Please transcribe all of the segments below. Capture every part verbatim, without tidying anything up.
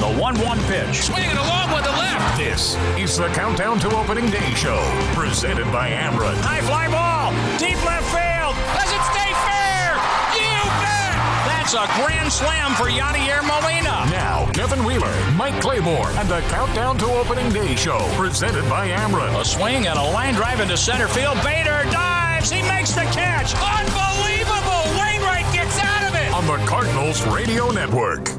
The one one pitch. Swinging along with the left. This is the Countdown to Opening Day show, presented by Amron. High fly ball. Deep left field. Does it stay fair? You bet. That's a grand slam for Yadier Molina. Now, Kevin Wheeler, Mike Claiborne, and the Countdown to Opening Day show, presented by Amron. A swing and a line drive into center field. Bader dives. He makes the catch. Unbelievable. Wainwright gets out of it. On the Cardinals Radio Network.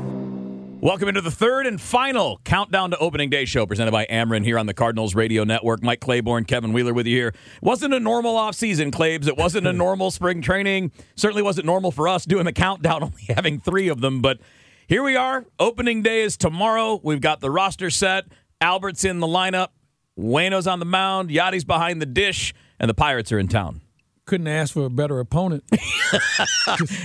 Welcome into the third and final Countdown to Opening Day show presented by Amron here on the Cardinals Radio Network. Mike Claiborne, Kevin Wheeler with you here. Wasn't a normal offseason, Claibs. It wasn't a normal spring training. Certainly wasn't normal for us doing the countdown, only having three of them. But here we are. Opening Day is tomorrow. We've got the roster set. Albert's in the lineup. Waino's on the mound. Yachty's behind the dish. And the Pirates are in town. Couldn't ask for a better opponent.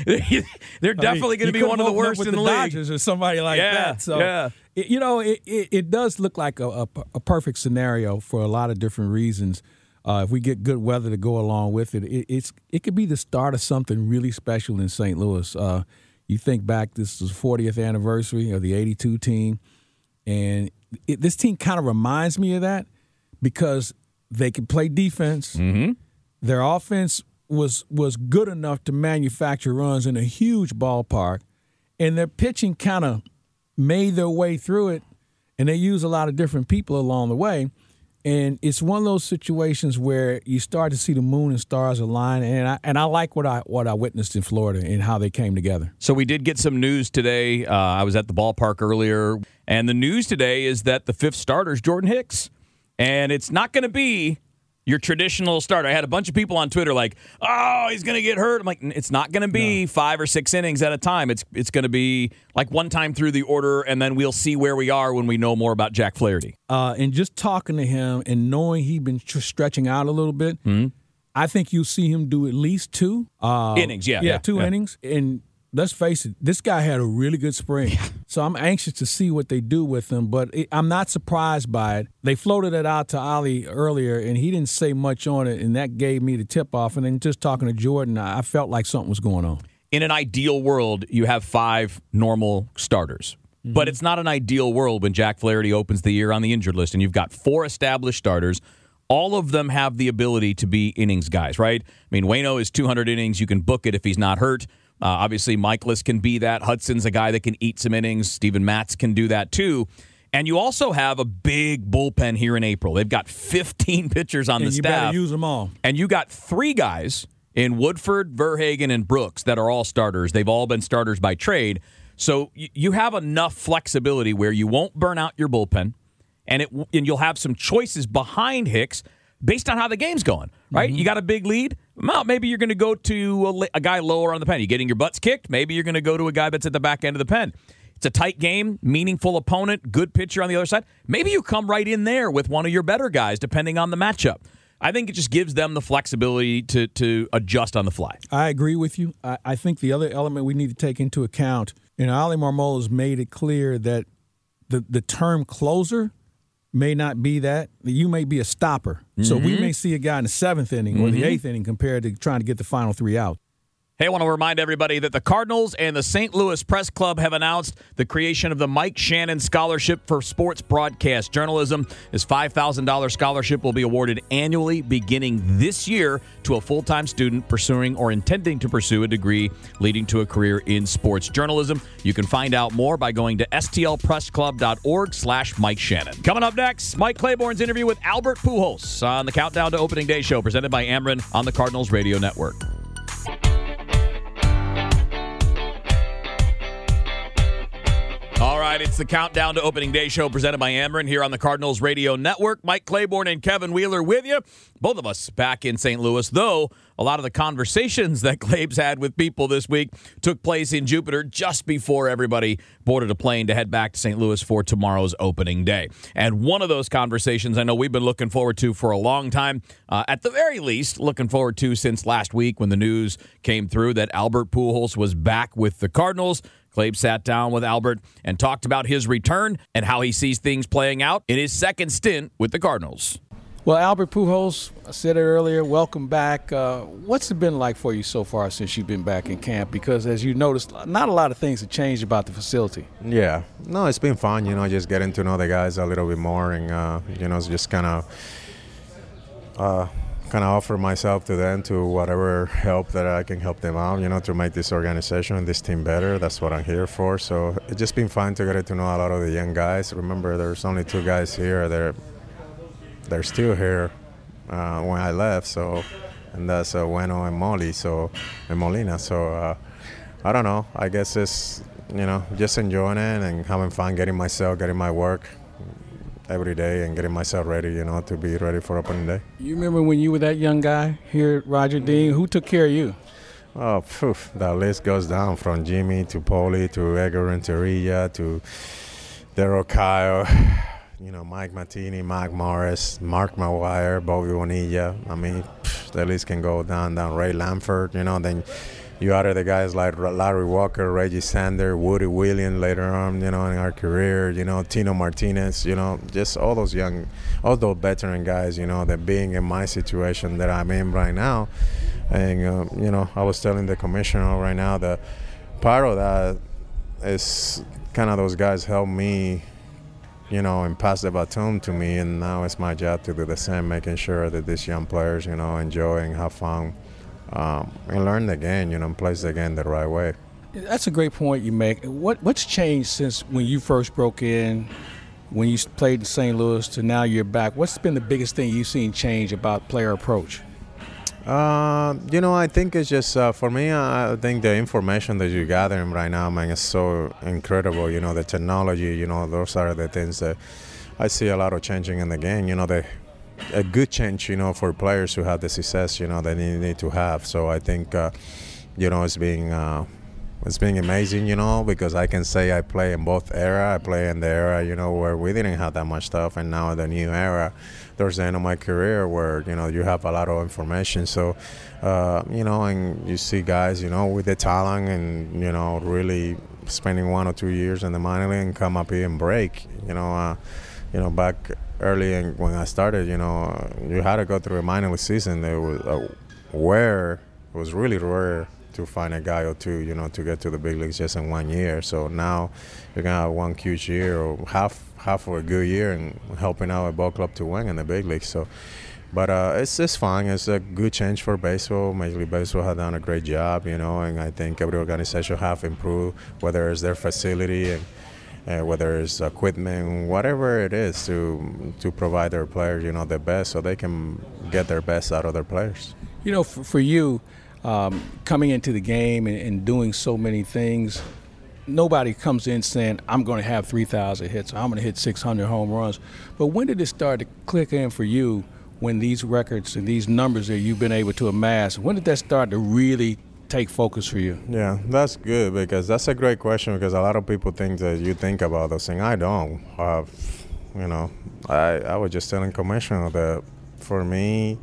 They're definitely going to be one of the worst in the, the league. Dodgers or somebody like yeah, that. So, yeah. it, you know, it, it, it does look like a, a, a perfect scenario for a lot of different reasons. Uh, if we get good weather to go along with it, it, it's it could be the start of something really special in Saint Louis. Uh, you think back, this is the fortieth anniversary of the eighty-two team, and it, this team kind of reminds me of that because they can play defense. Mm-hmm. Their offense was was good enough to manufacture runs in a huge ballpark, and their pitching kind of made their way through it, and they used a lot of different people along the way. And it's one of those situations where you start to see the moon and stars align, and I and I like what I what I witnessed in Florida and how they came together. So we did get some news today. Uh, I was at the ballpark earlier, and the news today is that the fifth starter is Jordan Hicks, and it's not going to be your traditional starter. I had a bunch of people on Twitter like, oh, he's going to get hurt. I'm like, it's not going to be no. five or six innings at a time. It's it's going to be like one time through the order, and then we'll see where we are when we know more about Jack Flaherty. Uh, and just talking to him and knowing he'd been tr- stretching out a little bit, mm-hmm. I think you'll see him do at least two. Uh, innings, yeah. Yeah, yeah two yeah. innings. And let's face it, this guy had a really good spring. Yeah. So I'm anxious to see what they do with him, but it, I'm not surprised by it. They floated it out to Ali earlier, and he didn't say much on it, and that gave me the tip-off. And then just talking to Jordan, I felt like something was going on. In an ideal world, you have five normal starters. Mm-hmm. But it's not an ideal world when Jack Flaherty opens the year on the injured list, and you've got four established starters. All of them have the ability to be innings guys, right? I mean, Waino is two hundred innings. You can book it if he's not hurt. Uh, obviously, Michaelis can be that. Hudson's a guy that can eat some innings. Steven Matz can do that, too. And you also have a big bullpen here in April. They've got fifteen pitchers on and the you staff. You better use them all. And you got three guys in Woodford, Verhagen, and Brooks that are all starters. They've all been starters by trade. So y- you have enough flexibility where you won't burn out your bullpen, and it w- and you'll have some choices behind Hicks based on how the game's going, right? Mm-hmm. You got a big lead. Well, maybe you're going to go to a, a guy lower on the pen. You're getting your butts kicked. Maybe you're going to go to a guy that's at the back end of the pen. It's a tight game, meaningful opponent, good pitcher on the other side. Maybe you come right in there with one of your better guys, depending on the matchup. I think it just gives them the flexibility to to adjust on the fly. I agree with you. I, I think the other element we need to take into account, and Ali Marmola's made it clear that the, the term closer may not be that. You may be a stopper. Mm-hmm. So we may see a guy in the seventh inning or mm-hmm. the eighth inning compared to trying to get the final three out. Hey, I want to remind everybody that the Cardinals and the Saint Louis Press Club have announced the creation of the Mike Shannon Scholarship for Sports Broadcast Journalism. This five thousand dollars scholarship will be awarded annually beginning this year to a full-time student pursuing or intending to pursue a degree leading to a career in sports journalism. You can find out more by going to stlpressclub.org slash Mike Shannon. Coming up next, Mike Claiborne's interview with Albert Pujols on the Countdown to Opening Day show presented by Amron on the Cardinals Radio Network. All right, it's the Countdown to Opening Day show presented by Amron here on the Cardinals Radio Network. Mike Claiborne and Kevin Wheeler with you. Both of us back in Saint Louis, though a lot of the conversations that Claibs had with people this week took place in Jupiter just before everybody boarded a plane to head back to Saint Louis for tomorrow's opening day. And one of those conversations I know we've been looking forward to for a long time, uh, at the very least looking forward to since last week when the news came through that Albert Pujols was back with the Cardinals. Claibs sat down with Albert and talked about his return and how he sees things playing out in his second stint with the Cardinals. Well, Albert Pujols, I said it earlier, welcome back. Uh, what's it been like for you so far since you've been back in camp? Because as you noticed, not a lot of things have changed about the facility. Yeah. No, it's been fun, you know, just getting to know the guys a little bit more and, uh, you know, just kind of uh, kind of offer myself to them to whatever help that I can help them out, you know, to make this organization and this team better. That's what I'm here for. So it's just been fun to get to know a lot of the young guys. Remember, there's only two guys here. They're they're still here uh, when I left, so, and that's uh, Weno and Molly, so, and Molina, so, uh, I don't know, I guess it's, you know, just enjoying it and having fun, getting myself, getting my work every day and getting myself ready, you know, to be ready for opening day. You remember when you were that young guy here at Roger Dean, who took care of you? Oh, phew, that list goes down from Jimmy to Paulie to Edgar and Renteria to Daryl Kyle. You know, Mike Matheny, Mike Morris, Mark Maguire, Bobby Bonilla. I mean, pff, the list can go down, down. Ray Lamford, you know, then you add the guys like Larry Walker, Reggie Sander, Woody Williams later on, you know, in our career, you know, Tino Martinez, you know, just all those young, all those veteran guys, you know, that being in my situation that I'm in right now. And, uh, you know, I was telling the commissioner right now that part of that is kind of those guys helped me, you know, and pass the baton to me, and now it's my job to do the same, making sure that these young players, you know, enjoy and have fun um, and learn the game, you know, and play the game the right way. That's a great point you make. What What's changed since when you first broke in, when you played in Saint Louis, to now you're back? What's been the biggest thing you've seen change about player approach? Uh, you know, I think it's just, uh, for me, I think the information that you're gathering right now, man, is so incredible. You know, the technology, you know, those are the things that I see a lot of changing in the game. You know, the, a good change, you know, for players who have the success, you know, that they need to have. So I think, uh, you know, it's being, uh, it's been amazing, you know, because I can say I play in both era. I play in the era, you know, where we didn't have that much stuff, and now the new era, towards the end of my career, where, you know, you have a lot of information. So, uh, you know, and you see guys, you know, with the talent and, you know, really spending one or two years in the minor league and come up here and break, you know, uh, you know, back early in, when I started, you know, you had to go through a minor league season. It was uh, rare. It was really rare to find a guy or two, you know, to get to the big leagues just in one year. So now you're gonna have one huge year or half half of a good year and helping out a ball club to win in the big leagues. So, but uh, it's it's fine. It's a good change for baseball. Major League Baseball has done a great job, you know, and I think every organization have improved, whether it's their facility and uh, whether it's equipment, whatever it is, to to provide their players, you know, the best, so they can get their best out of their players. You know, for, for you. Um, coming into the game and, and doing so many things, nobody comes in saying, I'm going to have three thousand hits, I'm going to hit six hundred home runs. But when did it start to click in for you, when these records and these numbers that you've been able to amass, when did that start to really take focus for you? Yeah, that's good, because that's a great question, because a lot of people think that you think about those things. I don't. Uh, you know, I, I was just telling Commissioner that for me,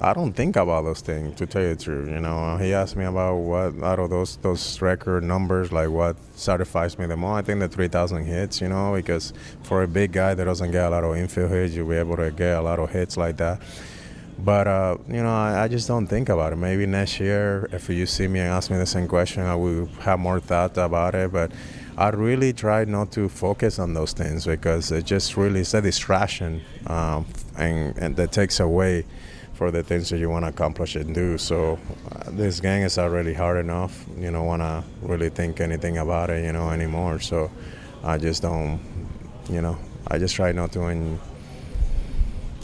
I don't think about those things, to tell you the truth. You know, he asked me about what out of those those record numbers, like what satisfies me the most. I think the three thousand hits, you know, because for a big guy that doesn't get a lot of infield hits, you'll be able to get a lot of hits like that. But, uh, you know, I, I just don't think about it. Maybe next year, if you see me and ask me the same question, I will have more thought about it. But I really try not to focus on those things, because it just really is a distraction um, and, and that takes away for the things that you want to accomplish and do. So uh, this game is already hard enough. You don't want to really think anything about it, you know, anymore. So I just don't, you know, I just try not to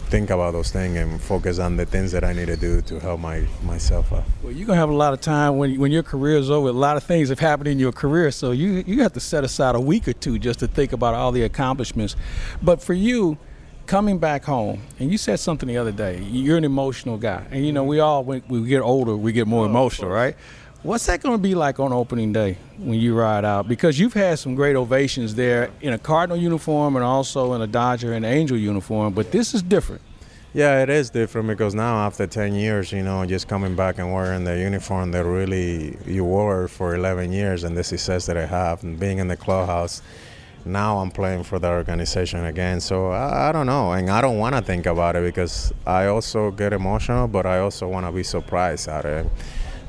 think about those things and focus on the things that I need to do to help my myself out. Well, you're going to have a lot of time when when your career is over. A lot of things have happened in your career. So you, you have to set aside a week or two just to think about all the accomplishments. But for you, coming back home, and you said something the other day, you're an emotional guy. And, you know, we all, when we get older, we get more emotional, right? What's that going to be like on opening day when you ride out? Because you've had some great ovations there in a Cardinal uniform and also in a Dodger and Angel uniform, but this is different. Yeah, it is different, because now after ten years, you know, just coming back and wearing the uniform that really you wore for eleven years and the success that I have and being in the clubhouse, Now I'm playing for the organization again, so I, I don't know, and I don't want to think about it because I also get emotional, but I also want to be surprised at it.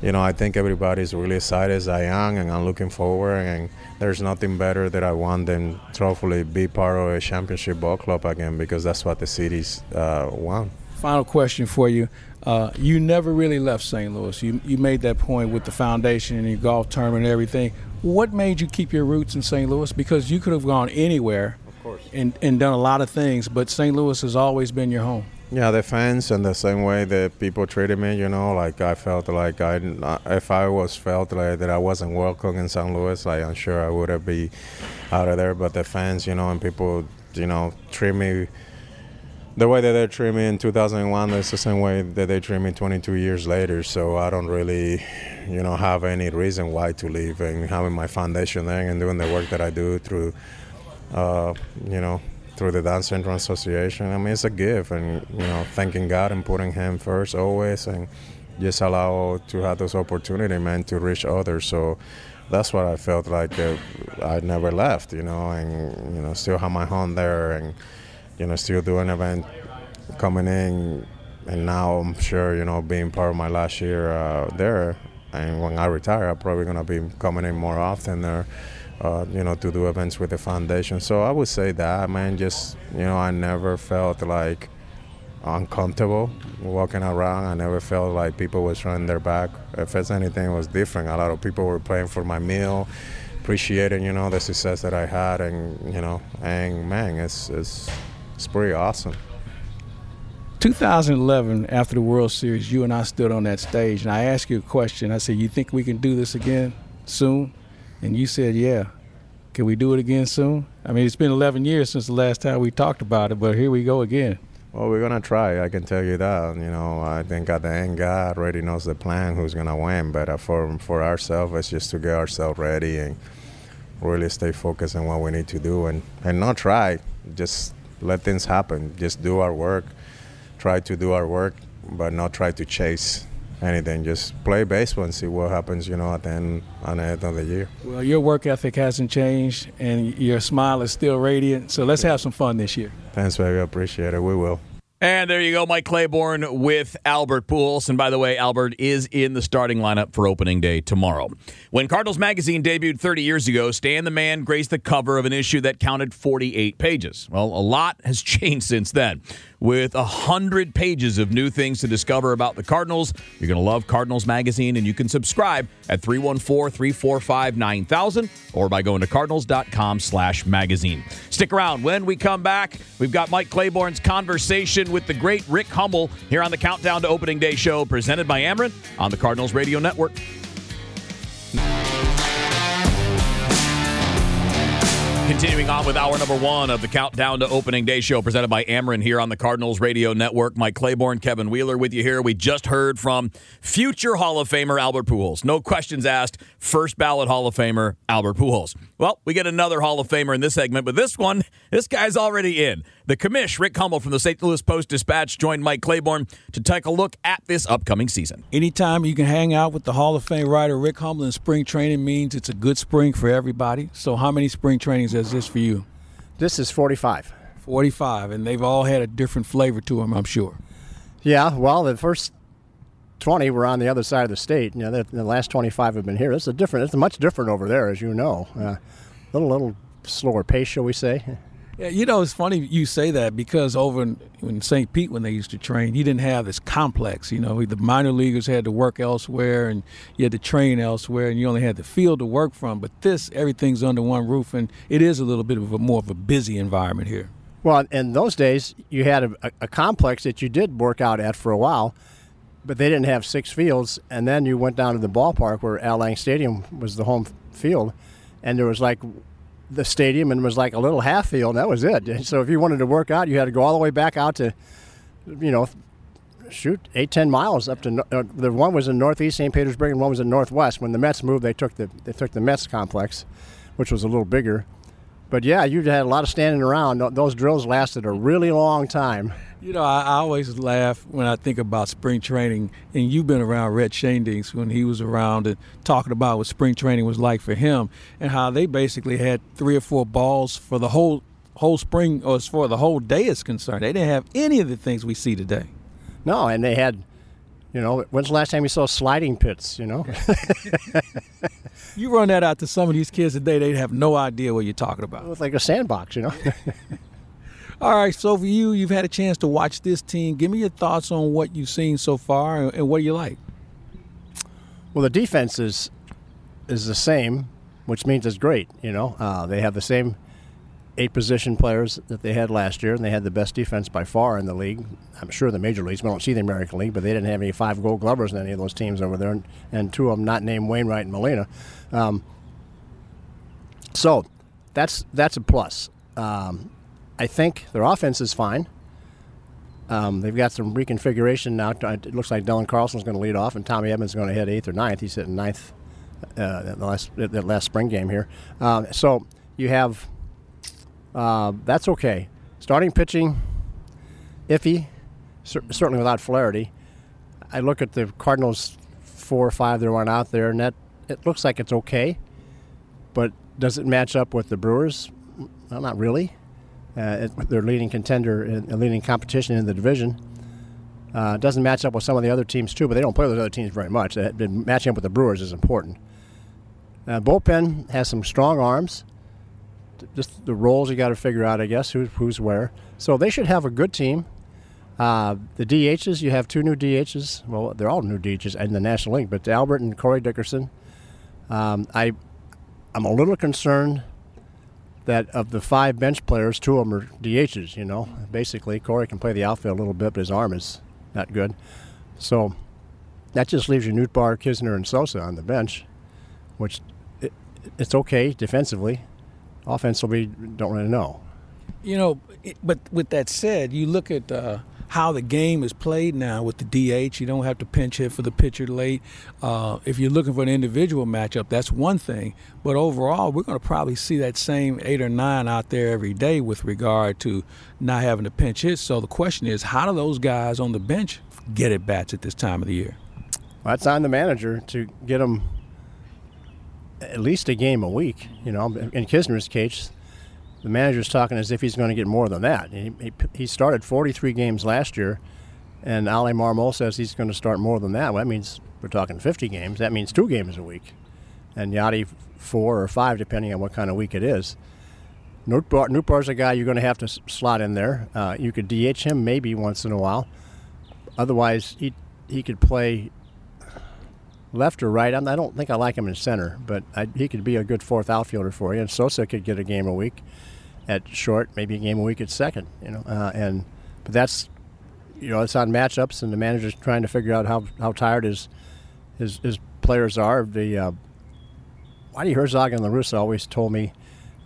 You know, I think everybody's really excited as I am, and I'm looking forward, and there's nothing better that I want than to hopefully be part of a championship ball club again, because that's what the city's uh, want. Final question for you. Uh, you never really left Saint Louis. You, you made that point with the foundation and your golf tournament and everything. What made you keep your roots in Saint Louis? Because you could have gone anywhere, of course, and, and done a lot of things, but Saint Louis has always been your home. Yeah, the fans and the same way that people treated me, you know, like I felt like I, if I was felt like that I wasn't welcome in Saint Louis, like I'm sure I would have been out of there. But the fans, you know, and people, you know, treat me the way that they treat me in two thousand one, that's the same way that they treat me twenty-two years later. So I don't really, you know, have any reason why to leave, and having my foundation there and doing the work that I do through, uh, you know, through the Down Syndrome Association. I mean, it's a gift, and, you know, thanking God and putting him first always, and just allow to have this opportunity, man, to reach others. So that's what I felt like uh, I never left, you know, and, you know, still have my home there, and, you know, still doing event coming in. And now I'm sure, you know, being part of my last year uh, there, and when I retire, I'm probably going to be coming in more often there. Uh, you know, to do events with the foundation. So I would say that, man, just, you know, I never felt like uncomfortable walking around. I never felt like people were turning their back. If it's anything, it was different. A lot of people were paying for my meal, appreciating, you know, the success that I had, and, you know, and man, it's, it's, it's pretty awesome. two thousand eleven, after the World Series, you and I stood on that stage, and I asked you a question. I said, you think we can do this again soon? And you said, yeah. Can we do it again soon? I mean, it's been eleven years since the last time we talked about it, but here we go again. Well, we're going to try. I can tell you that. You know, I think at the end, God already knows the plan, who's going to win. But for, for ourselves, it's just to get ourselves ready and really stay focused on what we need to do, and, and not try. Just let things happen. Just do our work. Try to do our work, but not try to chase anything. Just play baseball and see what happens, you know, at the end, at the end of the year. Well, your work ethic hasn't changed, and your smile is still radiant, so let's have some fun this year. Thanks, baby. I appreciate it. We will. And there you go, Mike Claiborne with Albert Pujols. And by the way, Albert is in the starting lineup for opening day tomorrow. When Cardinals Magazine debuted thirty years ago, Stan the Man graced the cover of an issue that counted forty-eight pages. Well, a lot has changed since then. With one hundred pages of new things to discover about the Cardinals, you're going to love Cardinals Magazine, and you can subscribe at three one four, three four five, nine thousand or by going to cardinals.com slash magazine. Stick around. When we come back, we've got Mike Claiborne's conversation with the great Rick Hummel here on the Countdown to Opening Day show, presented by Ameren on the Cardinals Radio Network. Continuing on with hour number one of the Countdown to Opening Day show, presented by Ameren here on the Cardinals Radio Network. Mike Claiborne, Kevin Wheeler with you here. We just heard from future Hall of Famer Albert Pujols. No questions asked, first ballot Hall of Famer Albert Pujols. Well, we get another Hall of Famer in this segment, but this one, this guy's already in. The commish, Rick Hummel from the Saint Louis Post-Dispatch, joined Mike Claiborne to take a look at this upcoming season. Anytime you can hang out with the Hall of Fame writer Rick Hummel in spring training means it's a good spring for everybody. So how many spring trainings is this for you? This is forty-five. forty-five, and they've all had a different flavor to them, I'm sure. Yeah, well, the first twenty were on the other side of the state. You know, the last twenty-five have been here. It's a different. It's much different over there, as you know. A uh, little, little slower pace, shall we say. Yeah, you know, it's funny you say that, because over in, in Saint Pete when they used to train, you didn't have this complex. You know, the minor leaguers had to work elsewhere, and you had to train elsewhere, and you only had the field to work from. But this, everything's under one roof, and it is a little bit of a, more of a busy environment here. Well, in those days, you had a, a complex that you did work out at for a while, but they didn't have six fields, and then you went down to the ballpark where Al Lang Stadium was the home field, and there was like the stadium and was like a little half field, and that was it. And so if you wanted to work out, you had to go all the way back out to, you know, shoot, eight, ten miles up to uh, the one was in northeast Saint Petersburg and one was in northwest. When the Mets moved, they took the they took the Mets complex, which was a little bigger. But yeah, you had a lot of standing around. Those drills lasted a really long time. You know, I, I always laugh when I think about spring training, and you've been around Red Shandings when he was around and talking about what spring training was like for him and how they basically had three or four balls for the whole whole spring, or as far as the whole day is concerned. They didn't have any of the things we see today. No, and they had, you know, when's the last time you saw sliding pits, you know? You run that out to some of these kids today, they have no idea what you're talking about. It's like a sandbox, you know? All right, so for you, you've had a chance to watch this team. Give me your thoughts on what you've seen so far and what do you like? Well, the defense is is the same, which means it's great, you know. Uh, they have the same eight position players that they had last year, and they had the best defense by far in the league. I'm sure the major leagues, we don't see the American League, but they didn't have any five gold glovers in any of those teams over there, and, and two of them not named Wainwright and Molina. Um, so that's that's a plus. Um, I think their offense is fine. Um, they've got some reconfiguration now. It looks like Dylan Carlson's going to lead off, and Tommy Edman's is going to hit eighth or ninth. He's hitting ninth uh, that last that last spring game here. Um, so you have. Uh, that's okay. Starting pitching, iffy, cer- certainly without Flaherty. I look at the Cardinals four or five that went out there, and that it looks like it's okay. But does it match up with the Brewers? Well, not really. Uh, it, their leading contender, and leading competition in the division. Uh, doesn't match up with some of the other teams too, but they don't play with those other teams very much. Uh, matching up with the Brewers is important. Uh, bullpen has some strong arms. Just the roles you got to figure out, I guess, who, who's where. So they should have a good team. Uh, the D Hs, you have two new D Hs. Well, they're all new D Hs in the National League, but Albert and Corey Dickerson. Um, I, I'm a little concerned that of the five bench players, two of them are D Hs, you know. Basically, Corey can play the outfield a little bit, but his arm is not good. So that just leaves you Nootbaar, Kisner, and Sosa on the bench, which it, it's okay defensively. Offense will be, don't really know. You know, but with that said, you look at uh, how the game is played now with the D H. You don't have to pinch hit for the pitcher late. Uh, if you're looking for an individual matchup, that's one thing. But overall, we're going to probably see that same eight or nine out there every day with regard to not having to pinch hit. So the question is, how do those guys on the bench get at bats at this time of the year? Well, that's on the manager to get them at least a game a week, you know. In Kisner's case, the manager's talking as if he's going to get more than that. He, he, he started forty-three games last year, and Ali Marmol says he's going to start more than that. Well, that means we're talking fifty games. That means two games a week. And Yachty, four or five, depending on what kind of week it is. Nootbaar, Nootbaar's a guy you're going to have to slot in there. Uh, you could D H him maybe once in a while. Otherwise, he he could play left or right. I don't think I like him in center, but I, he could be a good fourth outfielder for you. And Sosa could get a game a week at short, maybe a game a week at second. You know, uh, and but that's, you know, it's on matchups, and the manager's trying to figure out how, how tired his his his players are. The uh, Whitey Herzog and La Russa always told me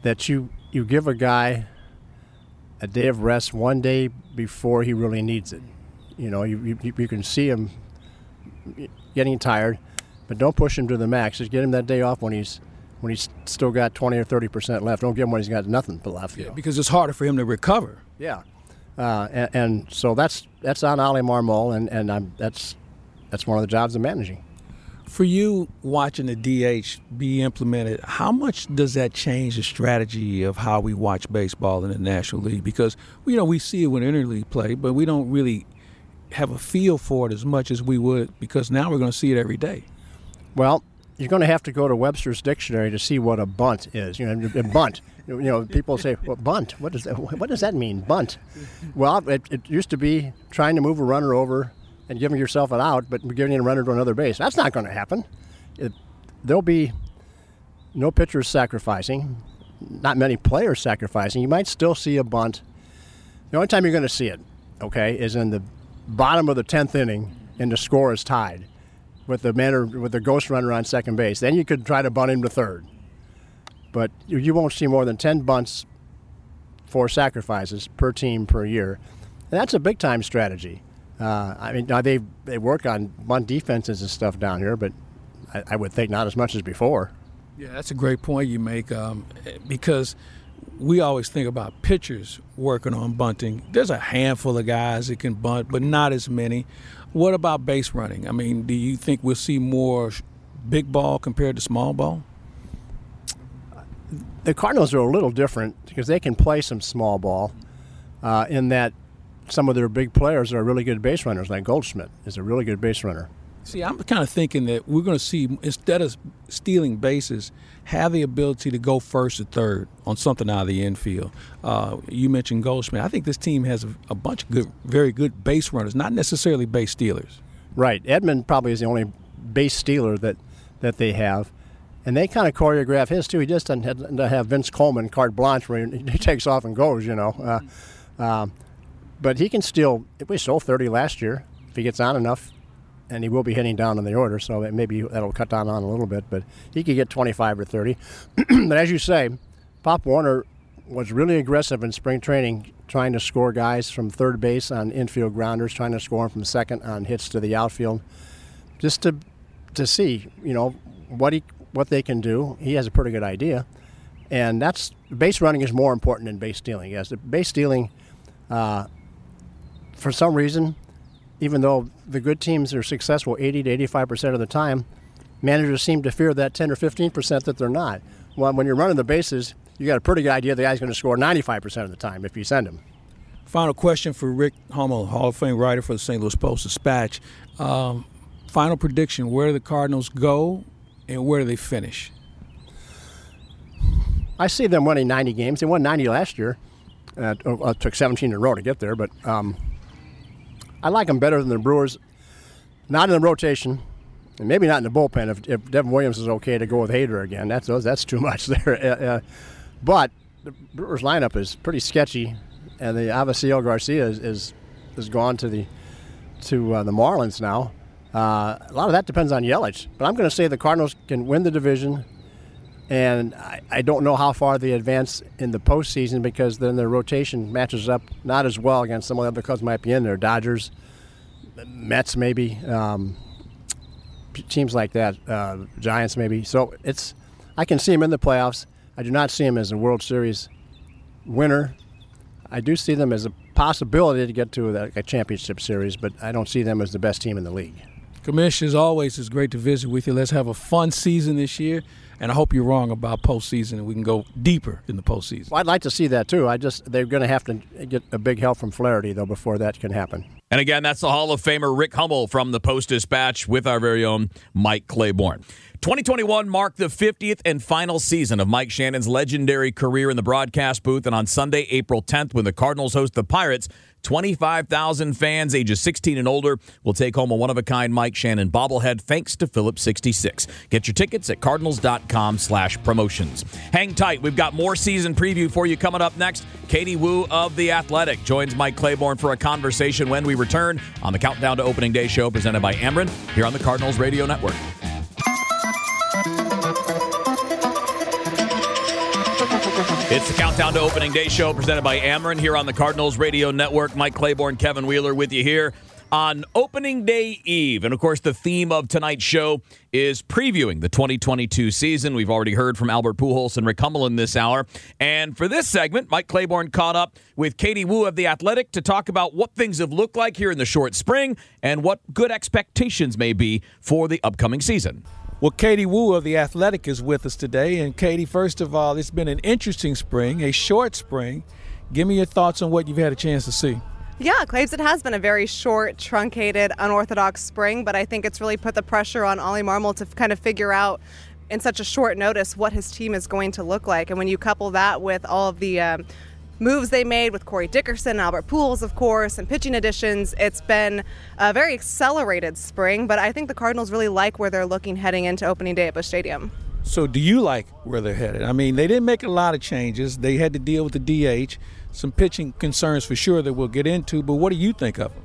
that you you give a guy a day of rest one day before he really needs it. You know, you you, you can see him getting tired. But don't push him to the max. Just get him that day off when he's when he's still got twenty or thirty percent left. Don't give him when he's got nothing left. Yeah, because it's harder for him to recover. Yeah, uh, and, and so that's that's on Ali Marmol, and and I'm, that's that's one of the jobs of managing. For you, watching the D H be implemented, how much does that change the strategy of how we watch baseball in the National League? Because you know we see it when interleague play, but we don't really have a feel for it as much as we would, because now we're going to see it every day. Well, you're going to have to go to Webster's Dictionary to see what a bunt is. You know, a bunt. You know, people say, well, bunt, what does that, what does that mean, bunt? Well, it, it used to be trying to move a runner over and giving yourself an out, but giving a runner to another base. That's not going to happen. It, there'll be no pitchers sacrificing, not many players sacrificing. You might still see a bunt. The only time you're going to see it, okay, is in the bottom of the tenth inning and the score is tied with the man with the ghost runner on second base. Then you could try to bunt him to third. But you won't see more than ten bunts, four sacrifices per team per year. And that's a big time strategy. Uh, I mean, they they work on bunt defenses and stuff down here, but I, I would think not as much as before. Yeah, that's a great point you make um, because we always think about pitchers working on bunting. There's a handful of guys that can bunt, but not as many. What about base running? I mean, do you think we'll see more big ball compared to small ball? The Cardinals are a little different because they can play some small ball uh, in that some of their big players are really good base runners, like Goldschmidt is a really good base runner. See, I'm kind of thinking that we're going to see, instead of stealing bases, have the ability to go first or third on something out of the infield. Uh, you mentioned Goldschmidt. I think this team has a, a bunch of good, very good base runners, not necessarily base stealers. Right. Edman probably is the only base stealer that, that they have. And they kind of choreograph his, too. He just doesn't have, have Vince Coleman carte blanche where he takes off and goes, you know. Uh, um, but he can steal. We stole thirty last year if he gets on enough. And he will be hitting down in the order, so maybe that'll cut down on a little bit. But he could get twenty-five or thirty. But as you say, Pop Warner was really aggressive in spring training, trying to score guys from third base on infield grounders, trying to score them from second on hits to the outfield, just to to see, you know, what he what they can do. He has a pretty good idea, and that's base running is more important than base stealing. Yes, the base stealing, uh, for some reason. Even though the good teams are successful eighty to eighty-five percent of the time, managers seem to fear that ten or fifteen percent that they're not. Well, when you're running the bases, you got a pretty good idea the guy's going to score ninety-five percent of the time if you send him. Final question for Rick Hummel, Hall of Fame writer for the Saint Louis Post-Dispatch. Um, final prediction, where do the Cardinals go and where do they finish? I see them winning ninety games. They won ninety last year. Uh, it took seventeen in a row to get there, but... Um, I like them better than the Brewers, not in the rotation, and maybe not in the bullpen. If, if Devin Williams is okay to go with Hader again, that's that's too much there. Uh, uh, but the Brewers lineup is pretty sketchy, and the Avisaíl Garcia is is, is gone to the to uh, the Marlins now. Uh, a lot of that depends on Yelich, but I'm going to say the Cardinals can win the division, and I, I don't know how far they advance in the postseason because then their rotation matches up not as well against some of the other clubs might be in there. Dodgers, Mets maybe, um, teams like that, uh, Giants maybe. So it's I can see them in the playoffs. I do not see them as a World Series winner. I do see them as a possibility to get to a, a championship series, but I don't see them as the best team in the league. Commissioner, as always, it's great to visit with you. Let's have a fun season this year, and I hope you're wrong about postseason, and we can go deeper in the postseason. Well, I'd like to see that, too. I just they're going to have to get a big help from Flaherty, though, before that can happen. And again, that's the Hall of Famer Rick Hummel from the Post-Dispatch with our very own Mike Claiborne. twenty twenty-one marked the fiftieth and final season of Mike Shannon's legendary career in the broadcast booth, and on Sunday, April tenth, when the Cardinals host the Pirates, twenty-five thousand fans ages sixteen and older will take home a one-of-a-kind Mike Shannon bobblehead thanks to Phillips sixty-six. Get your tickets at cardinals.com slash promotions. Hang tight. We've got more season preview for you coming up next. Katie Wu of The Athletic joins Mike Claiborne for a conversation when we return on the Countdown to Opening Day show presented by Ameren here on the Cardinals Radio Network. It's the Countdown to Opening Day show presented by Ameren here on the Cardinals Radio Network. Mike Claiborne, Kevin Wheeler with you here on Opening Day Eve. And, of course, the theme of tonight's show is previewing the twenty twenty-two season. We've already heard from Albert Pujols and Rick Hummel in this hour. And for this segment, Mike Claiborne caught up with Katie Wu of The Athletic to talk about what things have looked like here in the short spring and what good expectations may be for the upcoming season. Well, Katie Wu of The Athletic is with us today. And, Katie, first of all, it's been an interesting spring, a short spring. Give me your thoughts on what you've had a chance to see. Yeah, Claves, it has been a very short, truncated, unorthodox spring, but I think it's really put the pressure on Ollie Marmol to kind of figure out in such a short notice what his team is going to look like. And when you couple that with all of the um, moves they made with Corey Dickerson and Albert Pujols, of course, and pitching additions. It's been a very accelerated spring, but I think the Cardinals really like where they're looking heading into opening day at Busch Stadium. So do you like where they're headed? I mean, they didn't make a lot of changes. They had to deal with the D H, some pitching concerns for sure that we'll get into, but what do you think of them?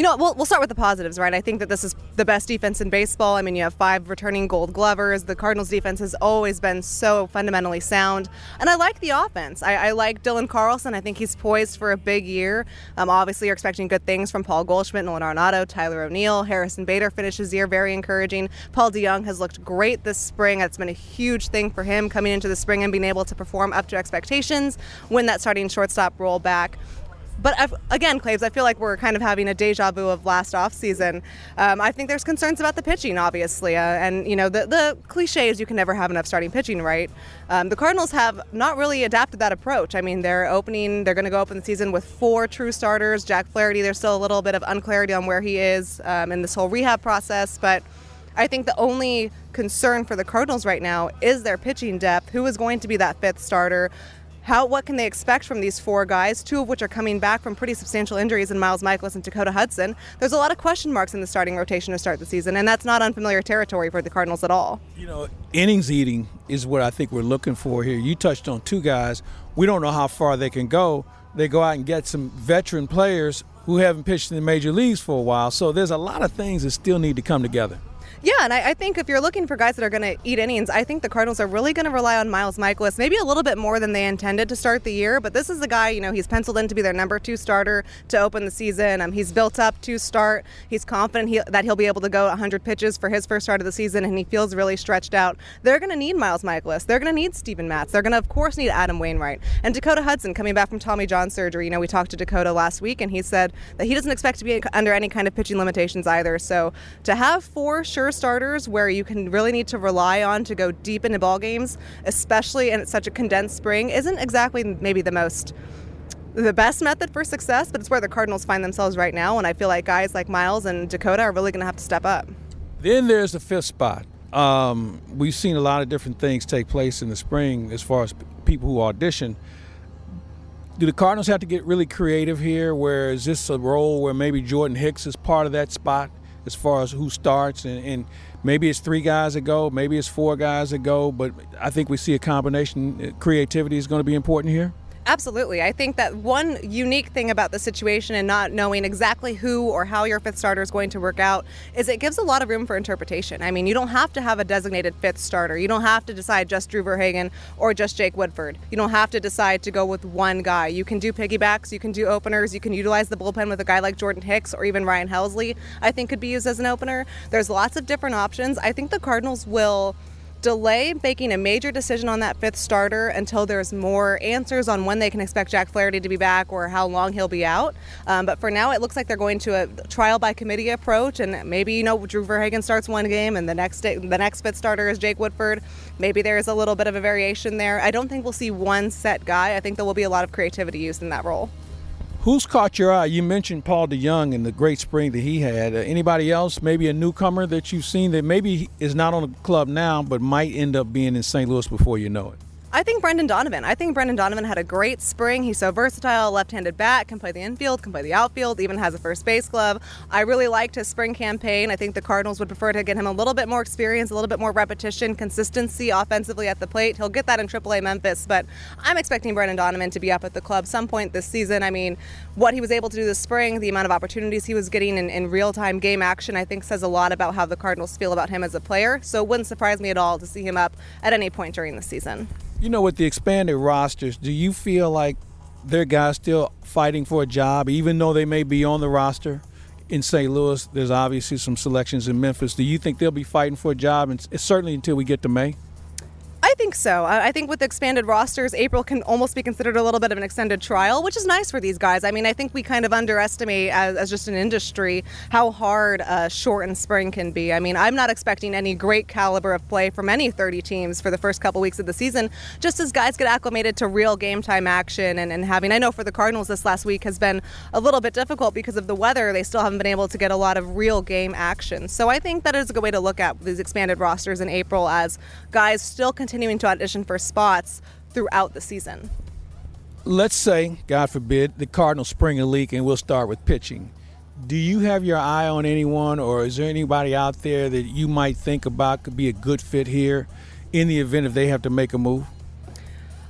You know, we'll, we'll start with the positives, right? I think that this is the best defense in baseball. I mean, you have five returning Gold Glovers. The Cardinals' defense has always been so fundamentally sound. And I like the offense. I, I like Dylan Carlson. I think he's poised for a big year. Um, obviously, you're expecting good things from Paul Goldschmidt, Nolan Arenado, Tyler O'Neill. Harrison Bader finishes the year very encouraging. Paul DeYoung has looked great this spring. That's been a huge thing for him coming into the spring and being able to perform up to expectations, win that starting shortstop role back. But I've, again, Claves, I feel like we're kind of having a deja vu of last offseason. Um, I think there's concerns about the pitching, obviously. Uh, and, you know, the, the cliche is you can never have enough starting pitching, right? Um, the Cardinals have not really adapted that approach. I mean, they're opening, they're going to go open the season with four true starters. Jack Flaherty, there's still a little bit of unclarity on where he is um, in this whole rehab process. But I think the only concern for the Cardinals right now is their pitching depth. Who is going to be that fifth starter? How, what can they expect from these four guys, two of which are coming back from pretty substantial injuries in Miles Michaelis and Dakota Hudson? There's a lot of question marks in the starting rotation to start the season, and that's not unfamiliar territory for the Cardinals at all. You know, innings eating is what I think we're looking for here. You touched on two guys. We don't know how far they can go. They go out and get some veteran players who haven't pitched in the major leagues for a while, so there's a lot of things that still need to come together. Yeah, and I, I think if you're looking for guys that are going to eat innings, I think the Cardinals are really going to rely on Miles Michaelis, maybe a little bit more than they intended to start the year, but this is the guy, you know, he's penciled in to be their number two starter to open the season. Um, he's built up to start. He's confident he, that he'll be able to go one hundred pitches for his first start of the season, and he feels really stretched out. They're going to need Miles Michaelis. They're going to need Steven Matz. They're going to, of course, need Adam Wainwright. And Dakota Hudson coming back from Tommy John surgery. You know, we talked to Dakota last week, and he said that he doesn't expect to be under any kind of pitching limitations either. So to have four sure starters where you can really need to rely on to go deep into ball games, especially in such a condensed spring, isn't exactly maybe the most the best method for success, but it's where the Cardinals find themselves right now, and I feel like guys like Miles and Dakota are really going to have to step up. Then there's the fifth spot. Um, we've seen a lot of different things take place in the spring as far as people who audition. Do the Cardinals have to get really creative here, where is this a role where maybe Jordan Hicks is part of that spot? As far as who starts, and, and maybe it's three guys that go, maybe it's four guys that go, but I think we see a combination. Creativity is going to be important here. Absolutely. I think that one unique thing about the situation and not knowing exactly who or how your fifth starter is going to work out is it gives a lot of room for interpretation. I mean, you don't have to have a designated fifth starter. You don't have to decide just Drew Verhagen or just Jake Woodford. You don't have to decide to go with one guy. You can do piggybacks. You can do openers. You can utilize the bullpen with a guy like Jordan Hicks, or even Ryan Helsley, I think, could be used as an opener. There's lots of different options. I think the Cardinals will delay making a major decision on that fifth starter until there's more answers on when they can expect Jack Flaherty to be back or how long he'll be out. Um, but for now, it looks like they're going to a trial by committee approach, and maybe, you know, Drew Verhagen starts one game and the next day, the next fifth starter is Jake Woodford. Maybe there's a little bit of a variation there. I don't think we'll see one set guy. I think there will be a lot of creativity used in that role. Who's caught your eye? You mentioned Paul DeYoung and the great spring that he had. Uh, anybody else, maybe a newcomer that you've seen that maybe is not on the club now but might end up being in Saint Louis before you know it? I think Brendan Donovan. I think Brendan Donovan had a great spring. He's so versatile, left-handed bat, can play the infield, can play the outfield, even has a first base glove. I really liked his spring campaign. I think the Cardinals would prefer to get him a little bit more experience, a little bit more repetition, consistency offensively at the plate. He'll get that in triple A Memphis, but I'm expecting Brendan Donovan to be up at the club some point this season. I mean, what he was able to do this spring, the amount of opportunities he was getting in, in real-time game action, I think says a lot about how the Cardinals feel about him as a player, so it wouldn't surprise me at all to see him up at any point during the season. You know, with the expanded rosters, do you feel like there are guys still fighting for a job, even though they may be on the roster in Saint Louis? There's obviously some selections in Memphis. Do you think they'll be fighting for a job, and certainly until we get to May? I think so. I think with expanded rosters, April can almost be considered a little bit of an extended trial, which is nice for these guys. I mean, I think we kind of underestimate as, as just an industry how hard uh, short and spring can be. I mean, I'm not expecting any great caliber of play from any thirty teams for the first couple weeks of the season, just as guys get acclimated to real game time action and, and having. I know for the Cardinals this last week has been a little bit difficult because of the weather. They still haven't been able to get a lot of real game action. So I think that is a good way to look at these expanded rosters in April as guys still continue continuing to audition for spots throughout the season. Let's say, God forbid, the Cardinals spring a leak, and we'll start with pitching. Do you have your eye on anyone, or is there anybody out there that you might think about could be a good fit here in the event if they have to make a move?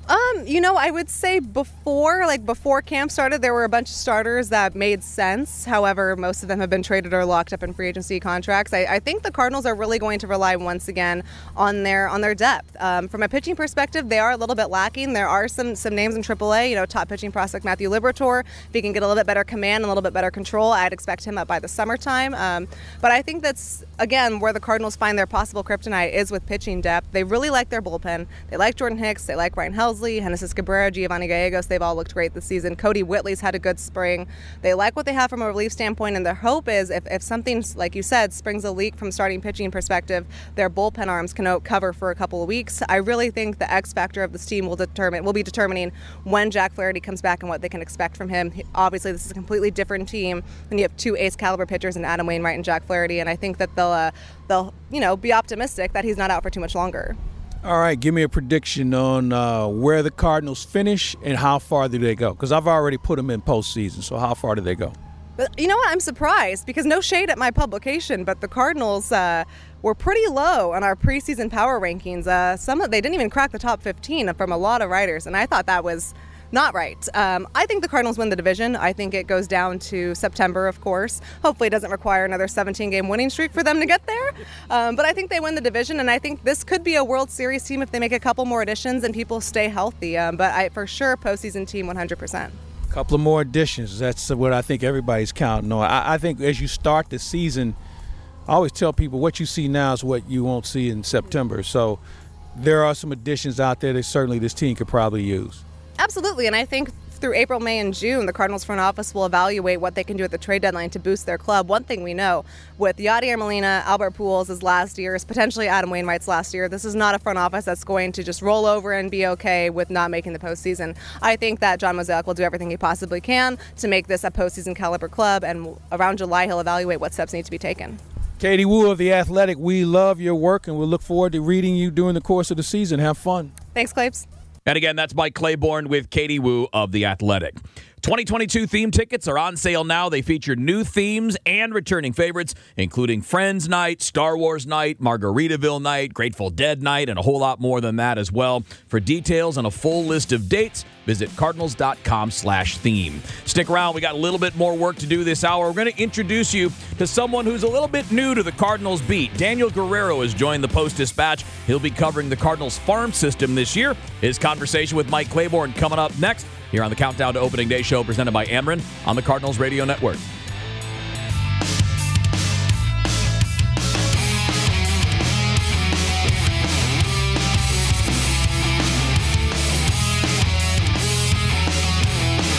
Um, Um, you know, I would say before, like before camp started, there were a bunch of starters that made sense. However, most of them have been traded or locked up in free agency contracts. I, I think the Cardinals are really going to rely once again on their on their depth. Um, from a pitching perspective, they are a little bit lacking. There are some some names in triple A. You know, top pitching prospect Matthew Liberatore. If he can get a little bit better command and a little bit better control, I'd expect him up by the summertime. Um, but I think that's again where the Cardinals find their possible kryptonite is with pitching depth. They really like their bullpen. They like Jordan Hicks. They like Ryan Helsley, Hennessy Cabrera, Giovanni Gallegos. They've all looked great this season. Cody Whitley's had a good spring. They like what they have from a relief standpoint, and their hope is if, if something, like you said, springs a leak from starting pitching perspective, their bullpen arms can cover for a couple of weeks. I really think the X factor of this team will determine will be determining when Jack Flaherty comes back and what they can expect from him. Obviously, this is a completely different team when you have two ace caliber pitchers in Adam Wainwright and Jack Flaherty, and I think that they'll uh, they'll you know be optimistic that he's not out for too much longer. All right, give me a prediction on uh, where the Cardinals finish and how far do they go? Because I've already put them in postseason, so how far do they go? You know what? I'm surprised because no shade at my publication, but the Cardinals uh, were pretty low on our preseason power rankings. Uh, some of, they didn't even crack the top fifteen from a lot of writers, and I thought that was not right. Um, I think the Cardinals win the division. I think it goes down to September, of course. Hopefully it doesn't require another seventeen-game winning streak for them to get there. Um, but I think they win the division, and I think this could be a World Series team if they make a couple more additions and people stay healthy. Um, but I, for sure, postseason team one hundred percent. A couple of more additions. That's what I think everybody's counting on. I, I think as you start the season, I always tell people what you see now is what you won't see in September. So there are some additions out there that certainly this team could probably use. Absolutely, and I think through April, May, and June, the Cardinals front office will evaluate what they can do at the trade deadline to boost their club. One thing we know, with Yadier Molina, Albert Pujols' last year, is potentially Adam Wainwright's last year, this is not a front office that's going to just roll over and be okay with not making the postseason. I think that John Mozeliak will do everything he possibly can to make this a postseason caliber club, and around July, he'll evaluate what steps need to be taken. Katie Wu of The Athletic, we love your work, and we'll look forward to reading you during the course of the season. Have fun. Thanks, Claves. And again, that's Mike Claiborne with Katie Wu of The Athletic. twenty twenty-two theme tickets are on sale now. They feature new themes and returning favorites, including Friends Night, Star Wars Night, Margaritaville Night, Grateful Dead Night, and a whole lot more than that as well. For details and a full list of dates, visit cardinals.com slash theme. Stick around. We got a little bit more work to do this hour. We're going to introduce you to someone who's a little bit new to the Cardinals beat. Daniel Guerrero has joined the Post-Dispatch. He'll be covering the Cardinals farm system this year. His conversation with Mike Claiborne coming up next here on the Countdown to Opening Day show presented by Ameren on the Cardinals Radio Network.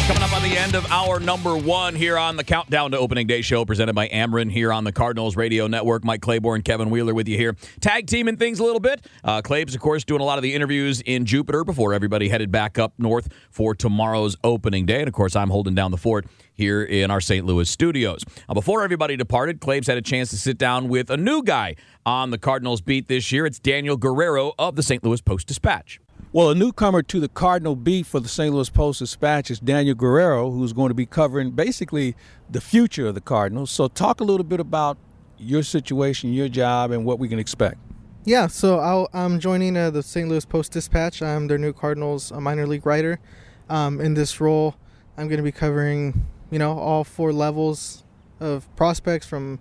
Coming up on the end of hour number one here on the Countdown to Opening Day show presented by Ameren here on the Cardinals Radio Network. Mike Claiborne, Kevin Wheeler with you here. Tag teaming things a little bit. Uh, Claib's, of course, doing a lot of the interviews in Jupiter before everybody headed back up north for tomorrow's opening day. And, of course, I'm holding down the fort here in our Saint Louis studios. Now, before everybody departed, Claves had a chance to sit down with a new guy on the Cardinals beat this year. It's Daniel Guerrero of the Saint Louis Post-Dispatch. Well, a newcomer to the Cardinal beat for the Saint Louis Post-Dispatch is Daniel Guerrero, who's going to be covering basically the future of the Cardinals. So talk a little bit about your situation, your job, and what we can expect. Yeah, so I'll, I'm joining uh, the Saint Louis Post-Dispatch. I'm their new Cardinals minor league writer. Um, in this role, I'm going to be covering you know, all four levels of prospects from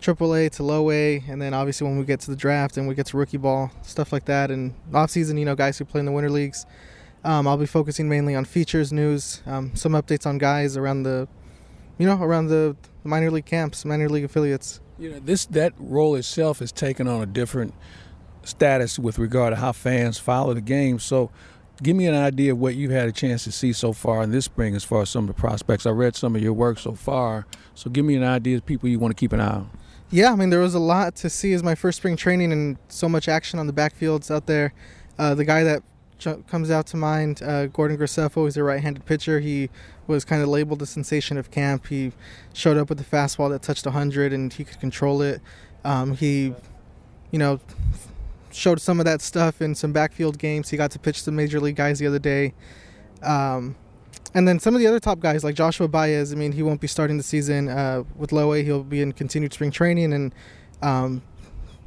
triple A to low A, and then obviously when we get to the draft and we get to rookie ball, stuff like that, and offseason, you know, guys who play in the winter leagues. Um, I'll be focusing mainly on features, news, um, some updates on guys around the, you know, around the minor league camps, minor league affiliates. You know, this that role itself has taken on a different status with regard to how fans follow the game. So give me an idea of what you've had a chance to see so far in this spring as far as some of the prospects. I read some of your work so far, so give me an idea of people you want to keep an eye on. Yeah, I mean, there was a lot to see as my first spring training and so much action on the backfields out there. Uh, the guy that ch- comes out to mind, uh, Gordon Graceffo, he's a right-handed pitcher. He was kind of labeled the sensation of camp. He showed up with a fastball that touched one hundred, and he could control it. Um, he, you know... showed some of that stuff in some backfield games. He got to pitch the major league guys the other day. Um, and then some of the other top guys like Joshua Baez, I mean, he won't be starting the season uh, with low A. He'll be in continued spring training. And um,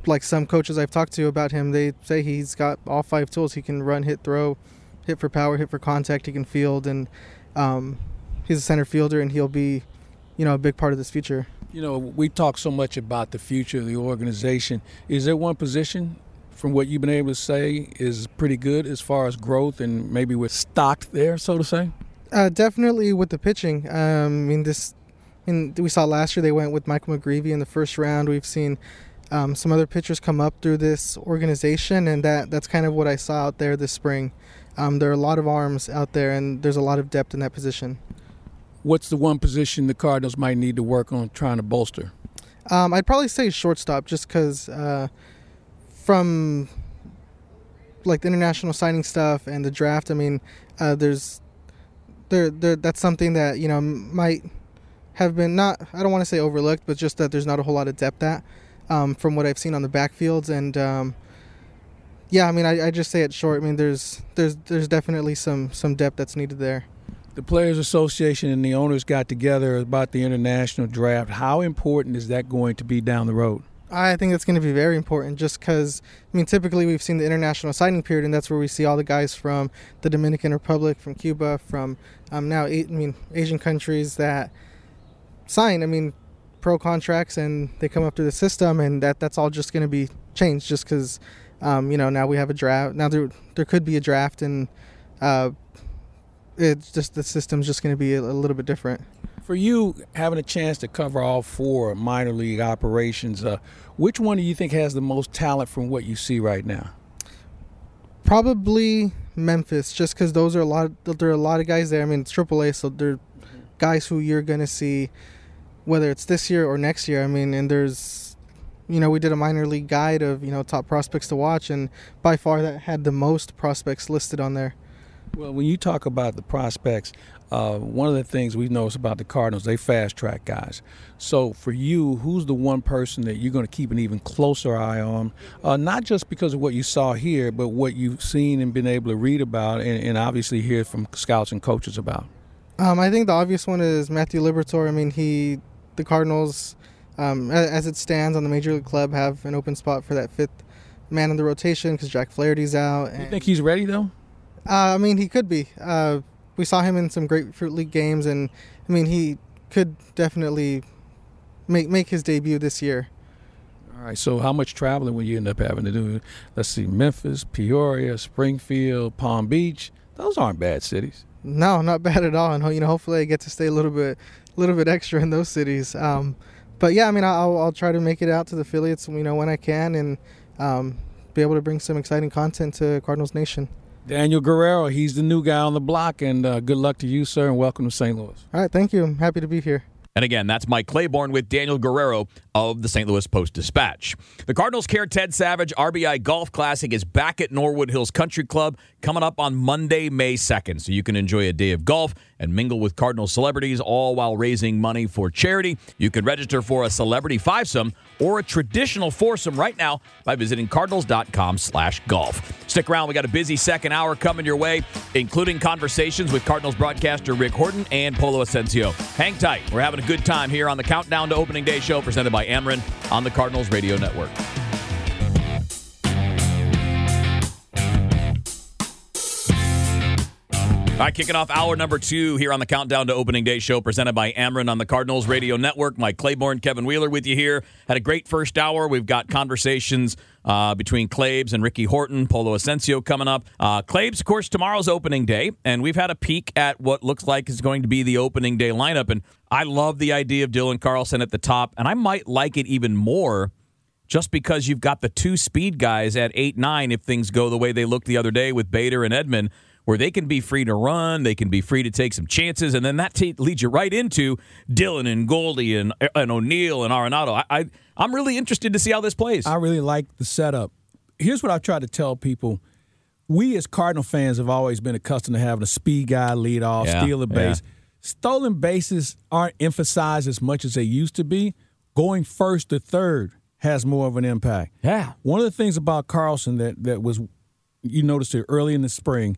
like some coaches I've talked to about him, they say he's got all five tools. He can run, hit, throw, hit for power, hit for contact. He can field, and um, he's a center fielder, and he'll be, you know, a big part of this future. You know, we talk so much about the future of the organization. Is there one position, from what you've been able to say, is pretty good as far as growth, and maybe we're stocked there, so to say? Uh, definitely with the pitching. Um, I mean, this, I mean, we saw last year they went with Michael McGreevy in the first round. We've seen um, some other pitchers come up through this organization, and that that's kind of what I saw out there this spring. Um, there are a lot of arms out there, and there's a lot of depth in that position. What's the one position the Cardinals might need to work on trying to bolster? Um, I'd probably say shortstop, just because uh, from like the international signing stuff and the draft, I mean, uh, there's there there that's something that, you know, might have been not, I don't want to say overlooked, but just that there's not a whole lot of depth at um, from what I've seen on the backfields. And um, yeah, I mean, I, I just say it short. I mean, there's there's there's definitely some some depth that's needed there. The Players Association and the owners got together about the international draft. How important is that going to be down the road? I think that's going to be very important, just because, I mean, typically we've seen the international signing period, and that's where we see all the guys from the Dominican Republic, from Cuba, from um, now eight, I mean, Asian countries that sign, I mean, pro contracts, and they come up through the system, and that that's all just going to be changed just because, um, you know, now we have a draft. Now there, there could be a draft, and uh it's just the system's just going to be a little bit different. For you, having a chance to cover all four minor league operations, uh, which one do you think has the most talent from what you see right now? Probably Memphis, just because those are a lot. Of, there are a lot of guys there. I mean, it's triple A, so they're guys who you're going to see, whether it's this year or next year. I mean, and there's, you know, we did a minor league guide of, you know, top prospects to watch, and by far that had the most prospects listed on there. Well, when you talk about the prospects, uh, one of the things we notice about the Cardinals, they fast-track guys. So for you, who's the one person that you're going to keep an even closer eye on, uh, not just because of what you saw here, but what you've seen and been able to read about and, and obviously hear from scouts and coaches about? Um, I think the obvious one is Matthew Liberatore. I mean, he, the Cardinals, um, as it stands on the Major League Club, have an open spot for that fifth man in the rotation because Jack Flaherty's out. And you think he's ready, though? Uh, I mean, he could be. Uh, we saw him in some Grapefruit League games, and, I mean, he could definitely make make his debut this year. All right, so how much traveling will you end up having to do? Let's see, Memphis, Peoria, Springfield, Palm Beach. Those aren't bad cities. No, not bad at all. And, you know, hopefully I get to stay a little bit little bit extra in those cities. Um, but, yeah, I mean, I'll, I'll try to make it out to the affiliates, you know, when I can, and um, be able to bring some exciting content to Cardinals Nation. Daniel Guerrero, he's the new guy on the block, and uh, good luck to you, sir, and welcome to Saint Louis. All right, thank you. I'm happy to be here. And again, that's Mike Claiborne with Daniel Guerrero of the Saint Louis Post-Dispatch. The Cardinals Care Ted Savage R B I Golf Classic is back at Norwood Hills Country Club coming up on Monday, May second. So you can enjoy a day of golf and mingle with Cardinal celebrities, all while raising money for charity. You can register for a celebrity fivesome or a traditional foursome right now by visiting cardinals.com slash golf. Stick around. We got a busy second hour coming your way, including conversations with Cardinals broadcaster Rick Horton and Polo Asensio. Hang tight. We're having a good time here on the Countdown to Opening Day show presented by Ameren on the Cardinals Radio Network. All right, kicking off hour number two here on the Countdown to Opening Day show presented by Ameren on the Cardinals Radio Network. Mike Claiborne, Kevin Wheeler with you here. Had a great first hour. We've got conversations uh, between Claibs and Ricky Horton, Polo Asensio coming up. Uh, Claibs, of course, tomorrow's opening day, and we've had a peek at what looks like is going to be the opening day lineup. And I love the idea of Dylan Carlson at the top, and I might like it even more just because you've got the two speed guys at eight nine if things go the way they looked the other day with Bader and Edman, where they can be free to run, they can be free to take some chances, and then that t- leads you right into Dillon and Goldie and and O'Neill and Arenado. I, I, I'm really interested to see how this plays. I really like the setup. Here's what I've tried to tell people. We as Cardinal fans have always been accustomed to having a speed guy lead off, yeah, steal the base. Yeah. Stolen bases aren't emphasized as much as they used to be. Going first to third has more of an impact. Yeah. One of the things about Carlson that, that was, you noticed it early in the spring,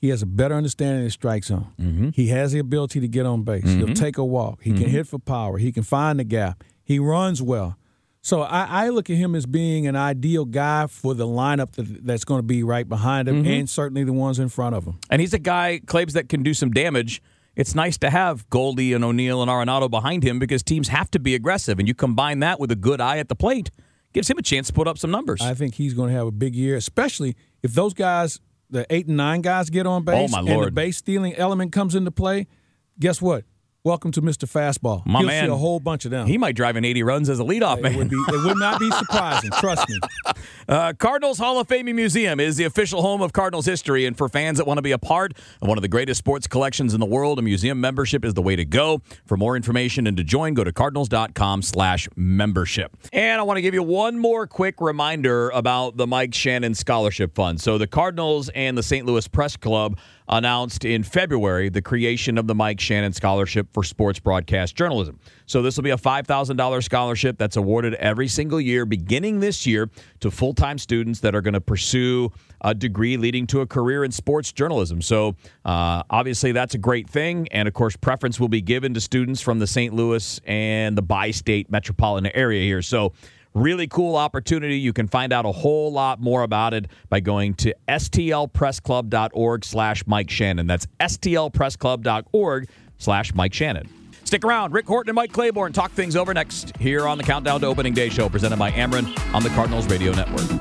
he has a better understanding of the strike zone. Mm-hmm. He has the ability to get on base. Mm-hmm. He'll take a walk. He mm-hmm. can hit for power. He can find the gap. He runs well. So I, I look at him as being an ideal guy for the lineup that, that's going to be right behind him, mm-hmm. and certainly the ones in front of him. And he's a guy, Claves, that can do some damage. It's nice to have Goldie and O'Neal and Arenado behind him because teams have to be aggressive, and you combine that with a good eye at the plate, gives him a chance to put up some numbers. I think he's going to have a big year, especially if those guys, the eight and nine guys, get on base, oh my Lord, and the base-stealing element comes into play. Guess what? Welcome to Mister Fastball. My You'll man, see a whole bunch of them. He might drive in eighty runs as a leadoff man. It would, be, it would not be surprising. Trust me. Uh, Cardinals Hall of Fame Museum is the official home of Cardinals history, and for fans that want to be a part of one of the greatest sports collections in the world, a museum membership is the way to go. For more information and to join, go to cardinals dot com slash membership. And I want to give you one more quick reminder about the Mike Shannon Scholarship Fund. So the Cardinals and the Saint Louis Press Club announced in February the creation of the Mike Shannon Scholarship for Sports Broadcast Journalism. So this will be a five thousand dollars scholarship that's awarded every single year, beginning this year, to full-time students that are going to pursue a degree leading to a career in sports journalism. So uh, obviously that's a great thing. And, of course, preference will be given to students from the Saint Louis and the bi-state metropolitan area here. So really cool opportunity. You can find out a whole lot more about it by going to S T L press club dot org slash Mike Shannon. That's S T L press club dot org slash Mike Shannon. Stick around. Rick Horton and Mike Claiborne talk things over next here on the Countdown to Opening Day show presented by Ameren on the Cardinals Radio Network.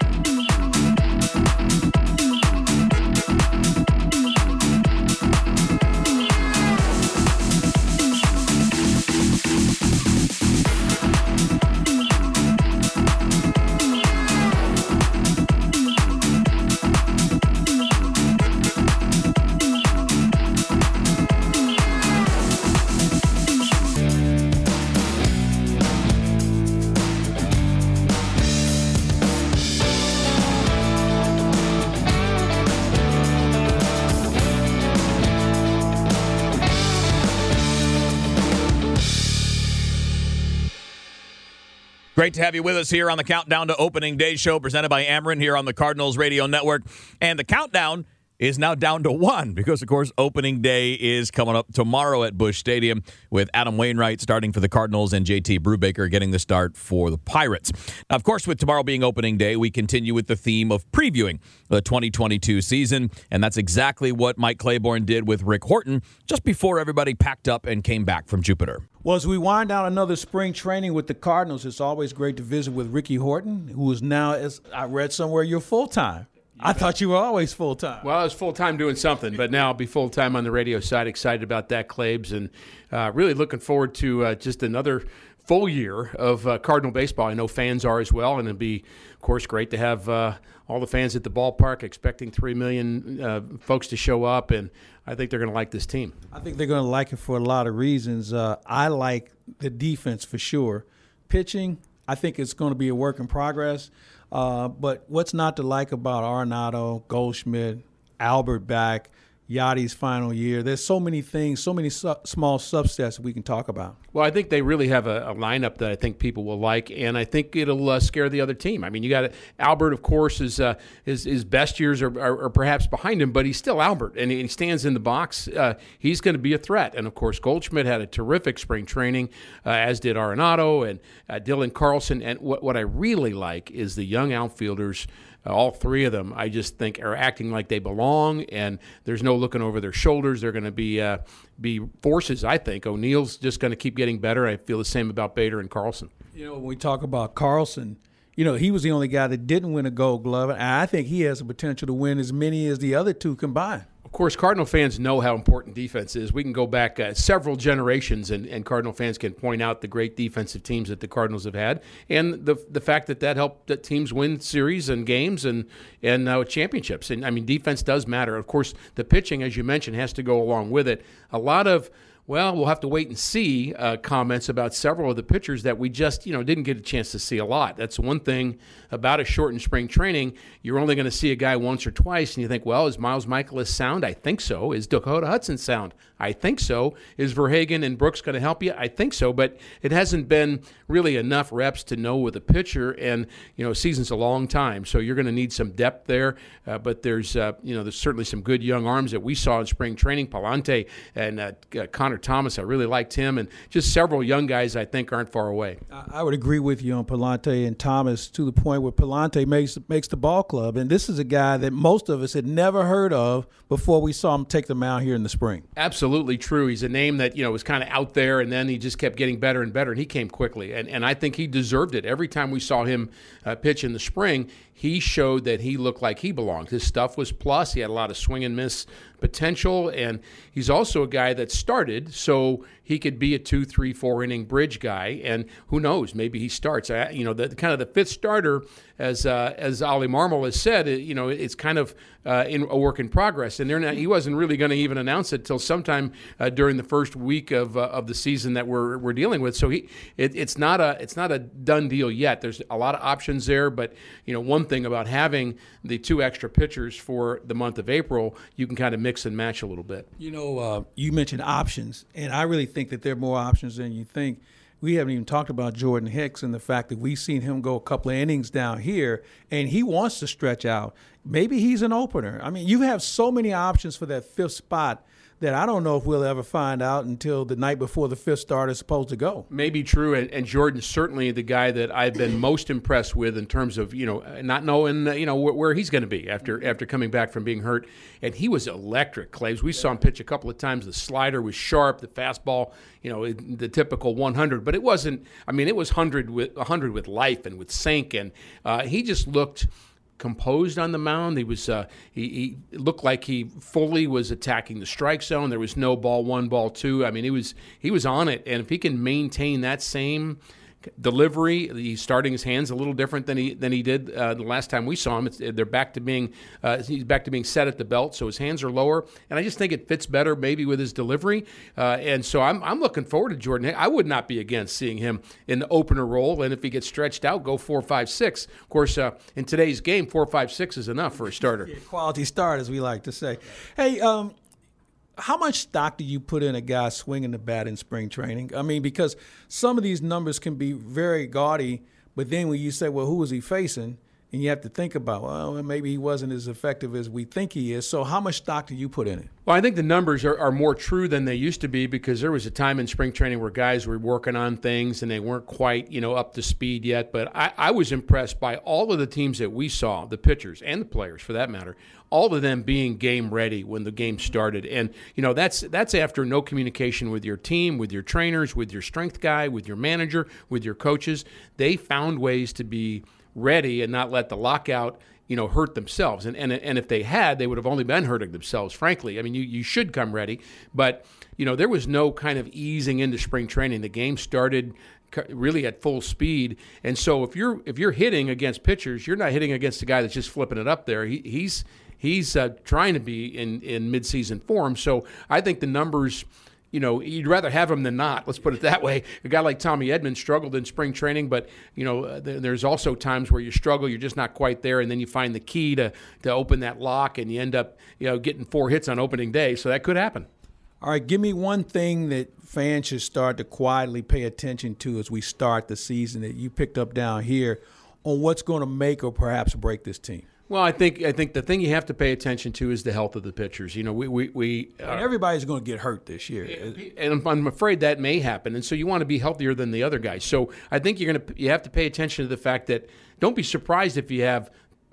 Great to have you with us here on the Countdown to Opening Day show presented by Ameren here on the Cardinals Radio Network. And the countdown is now down to one because, of course, Opening Day is coming up tomorrow at Busch Stadium with Adam Wainwright starting for the Cardinals and J T Brubaker getting the start for the Pirates. Now, of course, with tomorrow being Opening Day, we continue with the theme of previewing the twenty twenty-two season, and that's exactly what Mike Claiborne did with Rick Horton just before everybody packed up and came back from Jupiter. Well, as we wind down another spring training with the Cardinals, it's always great to visit with Ricky Horton, who is now, as I read somewhere, you're full-time. I thought you were always full-time. Well, I was full-time doing something, but now I'll be full-time on the radio side. Excited about that, Claves, and uh, really looking forward to uh, just another full year of uh, Cardinal baseball. I know fans are as well, and it'll be, of course, great to have uh, all the fans at the ballpark, expecting three million uh, folks to show up, and I think they're going to like this team. I think they're going to like it for a lot of reasons. Uh, I like the defense for sure. Pitching, I think it's going to be a work in progress. Uh, but what's not to like about Arenado, Goldschmidt, Albert back, Yachty's final year? There's so many things, so many su- small subsets we can talk about. Well, I think they really have a, a lineup that I think people will like, and I think it'll uh, scare the other team. I mean, you got Albert, of course, is, uh, his, his best years are, are, are perhaps behind him, but he's still Albert, and he stands in the box. Uh, he's going to be a threat. And, of course, Goldschmidt had a terrific spring training, uh, as did Arenado and uh, Dylan Carlson. And what, what I really like is the young outfielders. All three of them, I just think, are acting like they belong, and there's no looking over their shoulders. They're going to be uh, be forces, I think. O'Neill's just going to keep getting better. I feel the same about Bader and Carlson. You know, when we talk about Carlson, you know, he was the only guy that didn't win a Gold Glove, and I think he has the potential to win as many as the other two combined. Of course, Cardinal fans know how important defense is. We can go back uh, several generations, and, and Cardinal fans can point out the great defensive teams that the Cardinals have had, and the the fact that that helped that teams win series and games and and uh, championships. And I mean, defense does matter. Of course, the pitching, as you mentioned, has to go along with it. A lot of well, we'll have to wait and see uh, comments about several of the pitchers that we just, you know, didn't get a chance to see a lot. That's one thing about a shortened spring training. You're only going to see a guy once or twice, and you think, well, is Miles Mikolas sound? I think so. Is Dakota Hudson sound? I think so. Is Verhagen and Brooks going to help you? I think so. But it hasn't been really enough reps to know with a pitcher, and, you know, a season's a long time, so you're going to need some depth there. Uh, but there's, uh, you know, there's certainly some good young arms that we saw in spring training. Palante and uh, Connor Connor Thomas. I really liked him, and just several young guys I think aren't far away. I would agree with you on Palante and Thomas to the point where Palante makes makes the ball club, and this is a guy that most of us had never heard of before we saw him take the mound here in the spring. Absolutely true. He's a name that, you know, was kind of out there, and then he just kept getting better and better, and he came quickly, and and I think he deserved it. Every time we saw him uh, pitch in the spring, he showed that he looked like he belonged. His stuff was plus. He had a lot of swing and miss potential, and he's also a guy that started, so he could be a two, three, four inning bridge guy, and who knows, maybe he starts. I, you know, the kind of the fifth starter, as uh, as Ollie Marmol has said, you know, it's kind of uh, in a work in progress, and they're not, he wasn't really going to even announce it till sometime uh, during the first week of uh, of the season that we're we're dealing with. So he, it, it's not a it's not a done deal yet. There's a lot of options there, but you know, one thing about having the two extra pitchers for the month of April, you can kind of mix and match a little bit. You know, uh, you mentioned options, and I really think that there are more options than you think. We haven't even talked about Jordan Hicks and the fact that we've seen him go a couple of innings down here, and he wants to stretch out. Maybe he's an opener. I mean, you have so many options for that fifth spot that I don't know if we'll ever find out until the night before the fifth starter is supposed to go. Maybe true, and, and Jordan's certainly the guy that I've been most impressed with in terms of, you know, not knowing, you know, where, where he's going to be after after coming back from being hurt. And he was electric, Claves. We yeah. saw him pitch a couple of times. The slider was sharp. The fastball, you know, the typical one hundred. But it wasn't, I mean, it was one hundred with, one hundred with life and with sink. And uh, he just looked composed on the mound. He was uh, he, he looked like he fully was attacking the strike zone. There was no ball one, ball two. I mean, he was he was on it, and if he can maintain that same delivery, he's starting his hands a little different than he than he did uh, the last time we saw him. It's, they're back to being uh, he's back to being set at the belt, so his hands are lower, and I just think it fits better maybe with his delivery. Uh, and so I'm I'm looking forward to Jordan. I would not be against seeing him in the opener role, and if he gets stretched out, go four, five, six. Of course, uh, in today's game, four, five, six is enough for a starter. Yeah, quality start, as we like to say. Hey, um, how much stock do you put in a guy swinging the bat in spring training? I mean, because some of these numbers can be very gaudy, but then when you say, well, who was he facing? And you have to think about, well, maybe he wasn't as effective as we think he is. So how much stock do you put in it? Well, I think the numbers are, are more true than they used to be, because there was a time in spring training where guys were working on things and they weren't quite, you know, up to speed yet. But I, I was impressed by all of the teams that we saw, the pitchers and the players for that matter, all of them being game ready when the game started. And, you know, that's that's after no communication with your team, with your trainers, with your strength guy, with your manager, with your coaches. They found ways to be ready and not let the lockout, you know, hurt themselves. And, and and if they had, they would have only been hurting themselves, frankly. I mean, you, you should come ready. But, you know, there was no kind of easing into spring training. The game started really at full speed. And so if you're if you're hitting against pitchers, you're not hitting against a guy that's just flipping it up there. He, he's he's uh, trying to be in, in midseason form. So I think the numbers, you know, you'd rather have him than not. Let's put it that way. A guy like Tommy Edman struggled in spring training, but, you know, th- there's also times where you struggle, you're just not quite there, and then you find the key to, to open that lock, and you end up, you know, getting four hits on opening day. So that could happen. All right, give me one thing that fans should start to quietly pay attention to as we start the season that you picked up down here on what's going to make or perhaps break this team. Well, I think I think the thing you have to pay attention to is the health of the pitchers. You know, we we, we uh, and everybody's going to get hurt this year, and I'm afraid that may happen. And so you want to be healthier than the other guys. So I think you're going to you have to pay attention to the fact that don't be surprised if you have,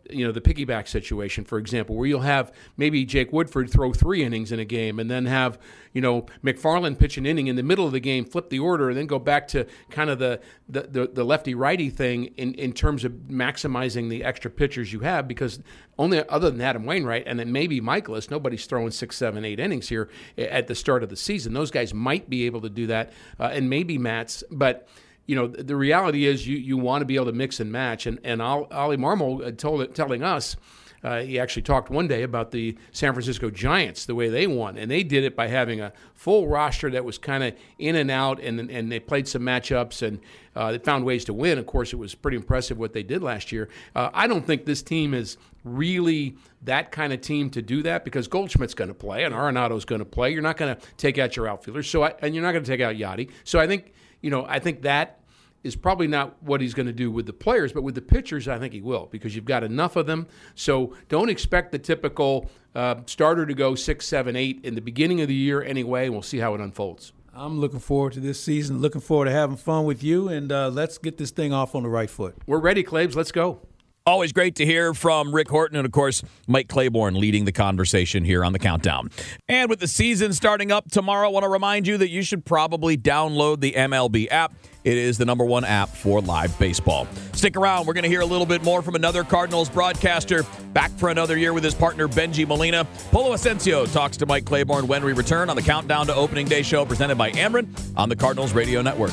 you know, the piggyback situation, for example, where you'll have maybe Jake Woodford throw three innings in a game and then have, you know, McFarland pitch an inning in the middle of the game, flip the order, and then go back to kind of the the, the, the lefty-righty thing in, in terms of maximizing the extra pitchers you have, because only other than Adam Wainwright and then maybe Michaelis, nobody's throwing six, seven, eight innings here at the start of the season. Those guys might be able to do that, uh, and maybe Matts, but you know, the reality is you, you want to be able to mix and match. And, and Ollie Marmol told it, telling us, uh, he actually talked one day about the San Francisco Giants, the way they won. And they did it by having a full roster that was kind of in and out, and and they played some matchups, and uh, they found ways to win. Of course, it was pretty impressive what they did last year. Uh, I don't think this team is really that kind of team to do that, because Goldschmidt's going to play and Arenado's going to play. You're not going to take out your outfielders, so I, and you're not going to take out Yachty. So I think, you know, I think that is probably not what he's going to do with the players, but with the pitchers, I think he will, because you've got enough of them. So don't expect the typical uh, starter to go six, seven, eight in the beginning of the year anyway, and we'll see how it unfolds. I'm looking forward to this season, looking forward to having fun with you, and uh, let's get this thing off on the right foot. We're ready, Claves. Let's go. Always great to hear from Rick Horton and, of course, Mike Claiborne leading the conversation here on The Countdown. And with the season starting up tomorrow, I want to remind you that you should probably download the M L B app. It is the number one app for live baseball. Stick around. We're going to hear a little bit more from another Cardinals broadcaster back for another year with his partner, Benji Molina. Polo Asensio talks to Mike Claiborne when we return on The Countdown to Opening Day show presented by Ameren on the Cardinals Radio Network.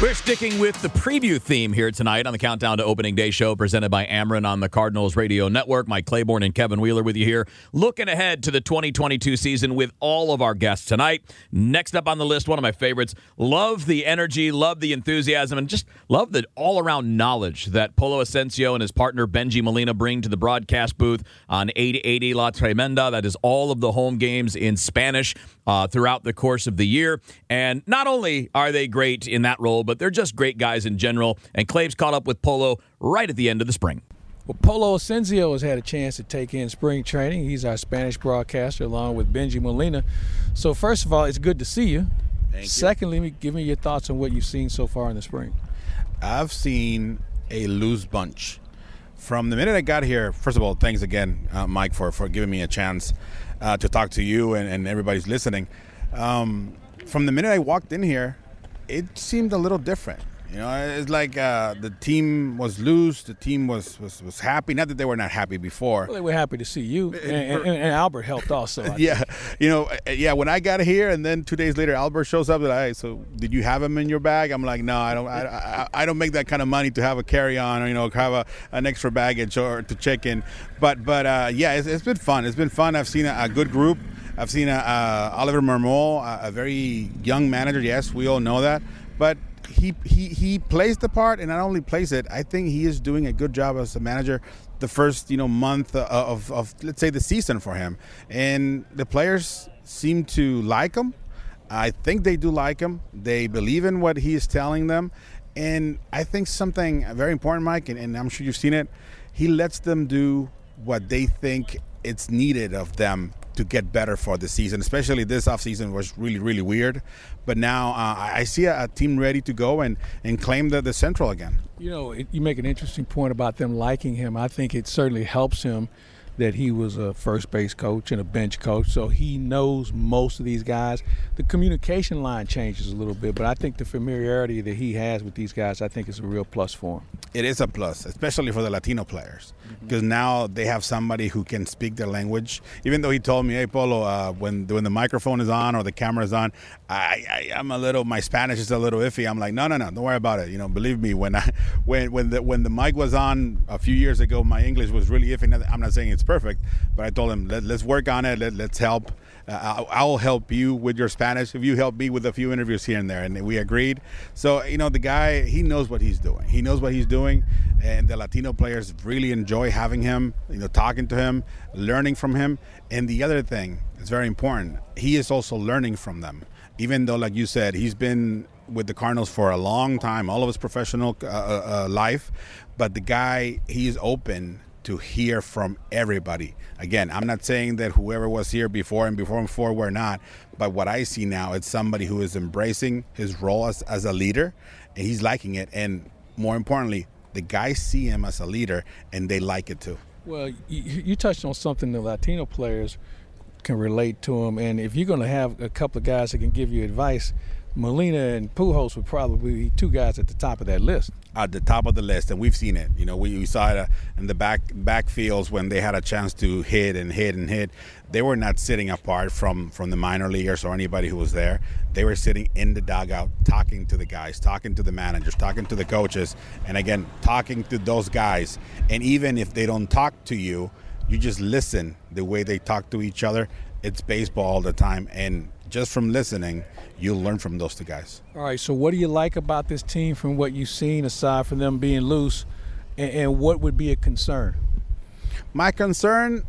We're sticking with the preview theme here tonight on the Countdown to Opening Day show presented by Ameren on the Cardinals Radio Network. Mike Claiborne and Kevin Wheeler with you here. Looking ahead to the twenty twenty-two season with all of our guests tonight. Next up on the list, one of my favorites. Love the energy, love the enthusiasm, and just love the all-around knowledge that Polo Asensio and his partner Benji Molina bring to the broadcast booth on eight eighty La Tremenda. That is all of the home games in Spanish uh, throughout the course of the year. And not only are they great in that role, but But they're just great guys in general, and Claves caught up with Polo right at the end of the spring. Well, Polo Asensio has had a chance to take in spring training. He's our Spanish broadcaster along with Benji Molina. So first of all, it's good to see you. Thank you. Secondly, give me your thoughts on what you've seen so far in the spring. I've seen a loose bunch. From the minute I got here, first of all, thanks again, uh, Mike, for, for giving me a chance uh, to talk to you and, and everybody's listening. Um, from the minute I walked in here, it seemed a little different. You know, it's like uh, the team was loose. The team was, was, was happy. Not that they were not happy before. Well, they were happy to see you, and, and, and Albert helped also. I yeah, think. you know, yeah. When I got here, and then two days later, Albert shows up. And I so did you have him in your bag? I'm like, no, I don't. I, I, I don't make that kind of money to have a carry-on, or you know, have a, an extra baggage or to check in. But but uh, yeah, it's, it's been fun. It's been fun. I've seen a, a good group. I've seen uh, uh, Oliver Marmol, a, a very young manager. Yes, we all know that. But he, he he plays the part, and not only plays it, I think he is doing a good job as a manager the first you know month of, of, of let's say, the season for him. And the players seem to like him. I think they do like him. They believe in what he is telling them. And I think something very important, Mike, and, and I'm sure you've seen it, he lets them do what they think it's needed of them to get better for the season. Especially this offseason was really, really weird. But now uh, I see a, a team ready to go and, and claim the, the Central again. You know, it, you make an interesting point about them liking him. I think it certainly helps him that he was a first base coach and a bench coach, so he knows most of these guys. The communication line changes a little bit, but I think the familiarity that he has with these guys, I think is a real plus for him. It is a plus, especially for the Latino players, because mm-hmm. now they have somebody who can speak their language. Even though he told me, hey, Polo, uh, when, when the microphone is on or the camera is on, I, I, I'm a little, my Spanish is a little iffy. I'm like, no, no, no, don't worry about it. You know, believe me, when I, when, when the when the mic was on a few years ago, my English was really iffy. I'm not saying it's perfect, but I told him Let, let's work on it. Let, let's help. Uh, I'll help you with your Spanish if you help me with a few interviews here and there. And we agreed. So you know, the guy, he knows what he's doing. He knows what he's doing, and the Latino players really enjoy having him. You know, talking to him, learning from him. And the other thing is very important. He is also learning from them, even though, like you said, he's been with the Cardinals for a long time, all of his professional uh, uh, life. But the guy, he's open to hear from everybody. Again, I'm not saying that whoever was here before and before and before were not, but what I see now is somebody who is embracing his role as, as a leader, and he's liking it. And more importantly, the guys see him as a leader, and they like it too. Well, you, you touched on something the Latino players can relate to them, and if you're going to have a couple of guys that can give you advice, Molina and Pujols would probably be two guys at the top of that list. At the top of the list, and we've seen it. You know, we, we saw it in the back backfields when they had a chance to hit and hit and hit. They were not sitting apart from, from the minor leaguers or anybody who was there. They were sitting in the dugout, talking to the guys, talking to the managers, talking to the coaches, and again, talking to those guys. And even if they don't talk to you, you just listen the way they talk to each other. It's baseball all the time, and just from listening, you'll learn from those two guys. All right, so what do you like about this team from what you've seen, aside from them being loose, and, and what would be a concern? My concern,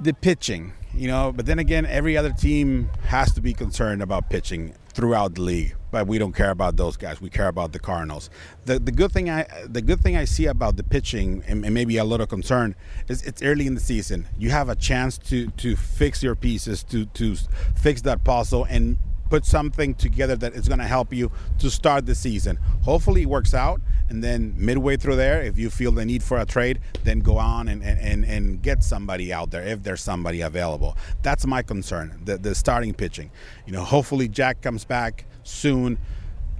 the pitching. you know. But then again, every other team has to be concerned about pitching throughout the league. But we don't care about those guys. We care about the Cardinals. The the good thing I the good thing I see about the pitching, and, and maybe a little concern, is it's early in the season. You have a chance to to fix your pieces, to to fix that puzzle, and put something together that is going to help you to start the season. Hopefully it works out, and then midway through there, if you feel the need for a trade, then go on and and, and get somebody out there if there's somebody available. That's my concern, the, the starting pitching. You know, hopefully Jack comes back soon.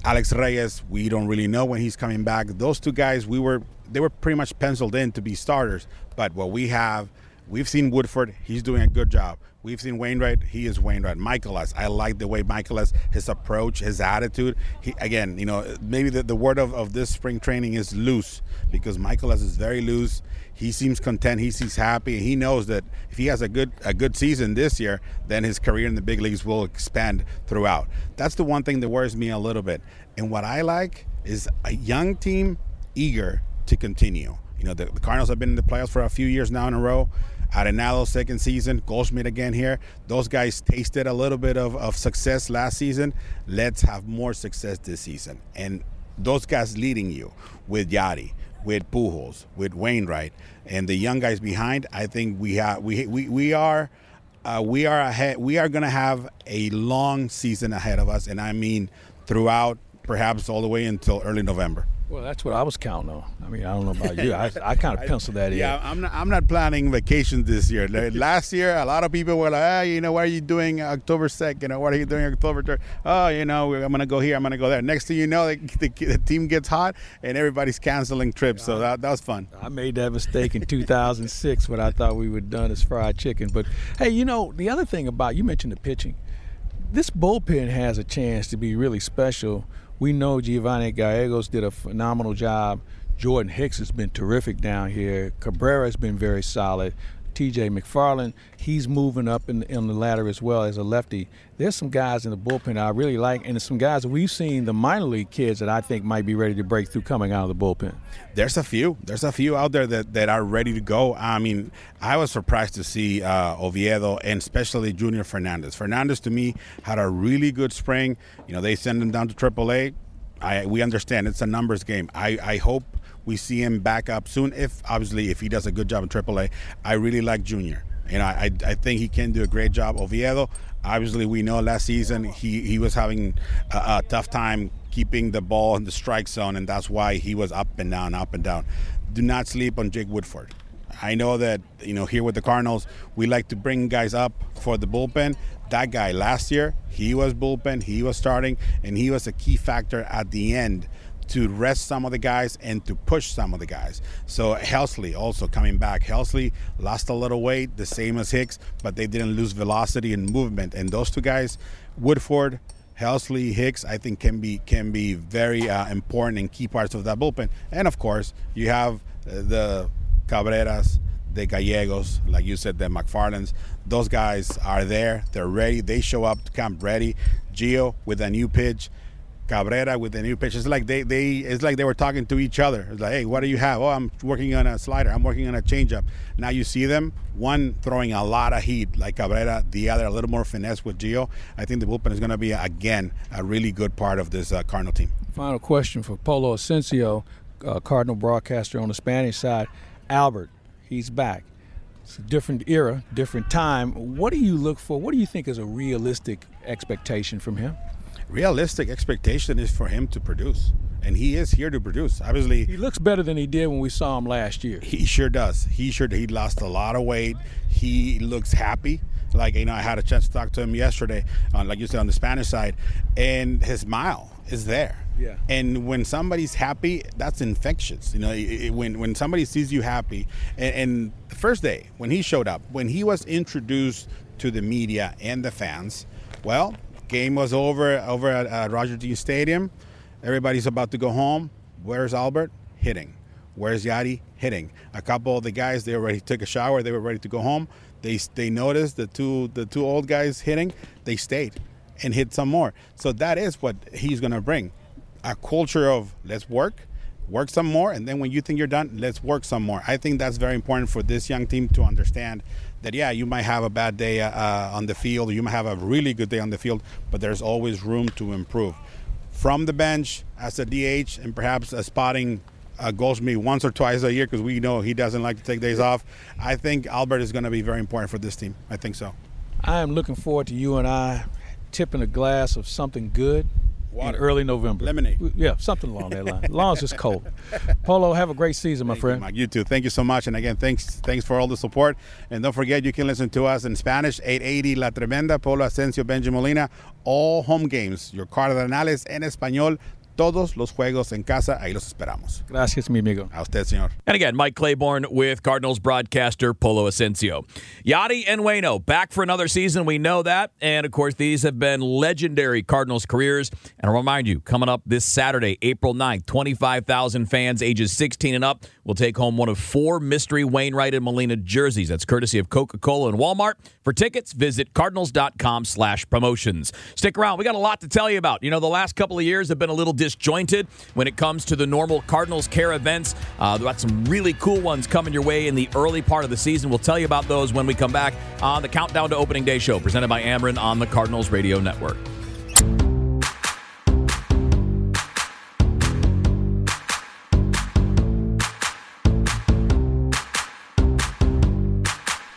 Alex Reyes, we don't really know when he's coming back. Those two guys, we were they were pretty much penciled in to be starters, but what we have, we've seen Woodford, he's doing a good job. We've seen Wainwright, he is Wainwright. Michaelis, I like the way Michaelis, his approach, his attitude. He, again, you know, maybe the, the word of, of this spring training is loose, because Michaelis is very loose. He seems content, he seems happy, and he knows that if he has a good a good season this year, then his career in the big leagues will expand throughout. That's the one thing that worries me a little bit. And what I like is a young team eager to continue. You know, the, the Cardinals have been in the playoffs for a few years now in a row. Arenado's second season, Goldschmidt again here. Those guys tasted a little bit of, of success last season. Let's have more success this season. And those guys leading you with Yadi, with Pujols, with Wainwright, and the young guys behind, I think we have we we we are uh, we are ahead. We are going to have a long season ahead of us, and I mean throughout, perhaps all the way until early November. Well, that's what I was counting on. I mean, I don't know about you. I, I kind of penciled that in. Yeah, I'm not, I'm not planning vacations this year. Last year, a lot of people were like, ah, you know, what are you doing October second? Or what are you doing October third? Oh, you know, I'm going to go here. I'm going to go there. Next thing you know, the, the, the team gets hot and everybody's canceling trips. So that, that was fun. I made that mistake in two thousand six when I thought we were done as fried chicken. But, hey, you know, the other thing about, you mentioned the pitching. This bullpen has a chance to be really special. We know Giovanni Gallegos did a phenomenal job. Jordan Hicks has been terrific down here. Cabrera has been very solid. T J McFarland, he's moving up in, in the ladder as well as a lefty. There's some guys in the bullpen I really like, and there's some guys that we've seen, the minor league kids, that I think might be ready to break through coming out of the bullpen. There's a few. There's a few out there that, that are ready to go. I mean, I was surprised to see uh, Oviedo and especially Junior Fernandez. Fernandez, to me, had a really good spring. You know, they send him down to triple A. I, we understand it's a numbers game. I, I hope we see him back up soon, if obviously if he does a good job in triple A. I really like Junior, and I, I I think he can do a great job. Oviedo, obviously we know last season he, he was having a, a tough time keeping the ball in the strike zone, and that's why he was up and down, up and down. Do not sleep on Jake Woodford. I know that, you know, here with the Cardinals, we like to bring guys up for the bullpen. That guy last year, he was bullpen, he was starting, and he was a key factor at the end to rest some of the guys and to push some of the guys. So Helsley also coming back. Helsley lost a little weight, the same as Hicks, but they didn't lose velocity and movement. And those two guys, Woodford, Helsley, Hicks, I think can be can be very uh, important and key parts of that bullpen. And, of course, you have the Cabreras, the Gallegos, like you said, the McFarlands. Those guys are there. They're ready. They show up to camp ready. Gio with a new pitch. Cabrera with the new pitch. It's like they, they it's like they were talking to each other. It's like, hey, what do you have? Oh, I'm working on a slider. I'm working on a changeup. Now you see them, one throwing a lot of heat like Cabrera, the other a little more finesse with Gio. I think the bullpen is going to be, again, a really good part of this uh, Cardinal team. Final question for Polo Asensio, uh, Cardinal broadcaster on the Spanish side. Albert, he's back. It's a different era, different time. What do you look for? What do you think is a realistic expectation from him? Realistic expectation is for him to produce, and he is here to produce. Obviously, he looks better than he did when we saw him last year. He sure does. He sure he lost a lot of weight. He looks happy. Like, you know, I had a chance to talk to him yesterday, on, like you said, on the Spanish side, and his smile is there. Yeah. And when somebody's happy, that's infectious. You know, it, it, when when somebody sees you happy, and, and the first day when he showed up, when he was introduced to the media and the fans, well. Game was over over at uh, Roger Dean Stadium. Everybody's about to go home. Where's Albert? Hitting. Where's Yadi? Hitting. A couple of the guys, they already took a shower. They were ready to go home. They they noticed the two the two old guys hitting. They stayed and hit some more. So that is what he's going to bring. A culture of let's work, work some more, and then when you think you're done, let's work some more. I think that's very important for this young team to understand that, yeah, you might have a bad day uh, on the field, you might have a really good day on the field, but there's always room to improve. From the bench, as a D H, and perhaps a spotting uh, goals me once or twice a year, because we know he doesn't like to take days off, I think Albert is going to be very important for this team. I think so. I am looking forward to you and I tipping a glass of something good. Water. In early November. Lemonade. Yeah, something along that line. As long as it's cold. Polo, have a great season, my Thank friend. You, Mike. You too. Thank you so much. And again, thanks thanks for all the support. And don't forget, you can listen to us in Spanish, eight eighty La Tremenda, Polo Asensio, Benji Molina, all home games. Your Cardenales en Español, todos los juegos en casa. Ahí los esperamos. Gracias, mi amigo. A usted, señor. And again, Mike Claiborne with Cardinals broadcaster Polo Asensio. Yachty and Waino back for another season. We know that. And, of course, these have been legendary Cardinals careers. And I'll remind you, coming up this Saturday, April ninth, twenty-five thousand fans ages sixteen and up will take home one of four mystery Wainwright and Molina jerseys. That's courtesy of Coca-Cola and Walmart. For tickets, visit cardinals.com slash promotions. Stick around. We got a lot to tell you about. You know, the last couple of years have been a little disjointed when it comes to the normal Cardinals Care events. Uh, we've got some really cool ones coming your way in the early part of the season. We'll tell you about those when we come back on the Countdown to Opening Day show presented by Ameren on the Cardinals Radio Network.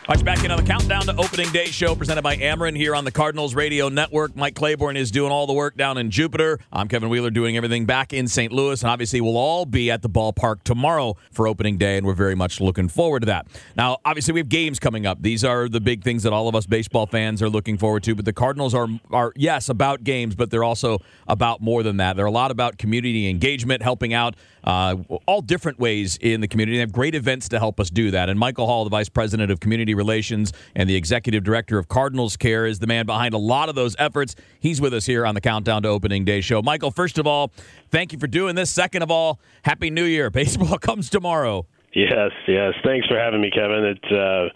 All right, back in on the Countdown to Opening Day show presented by Ameren here on the Cardinals Radio Network. Mike Claiborne is doing all the work down in Jupiter. I'm Kevin Wheeler doing everything back in Saint Louis. And obviously, we'll all be at the ballpark tomorrow for Opening Day, and we're very much looking forward to that. Now, obviously, we have games coming up. These are the big things that all of us baseball fans are looking forward to. But the Cardinals are, are yes, about games, but they're also about more than that. They're a lot about community engagement, helping out uh, all different ways in the community. They have great events to help us do that. And Michael Hall, the Vice President of Community Relations and the Executive Director of Cardinals Care, is the man behind a lot of those efforts. He's with us here on the Countdown to Opening Day show. Michael, first of all, thank you for doing this. Second of all, Happy New Year. Baseball comes tomorrow. Yes, yes. Thanks for having me, Kevin. It's uh,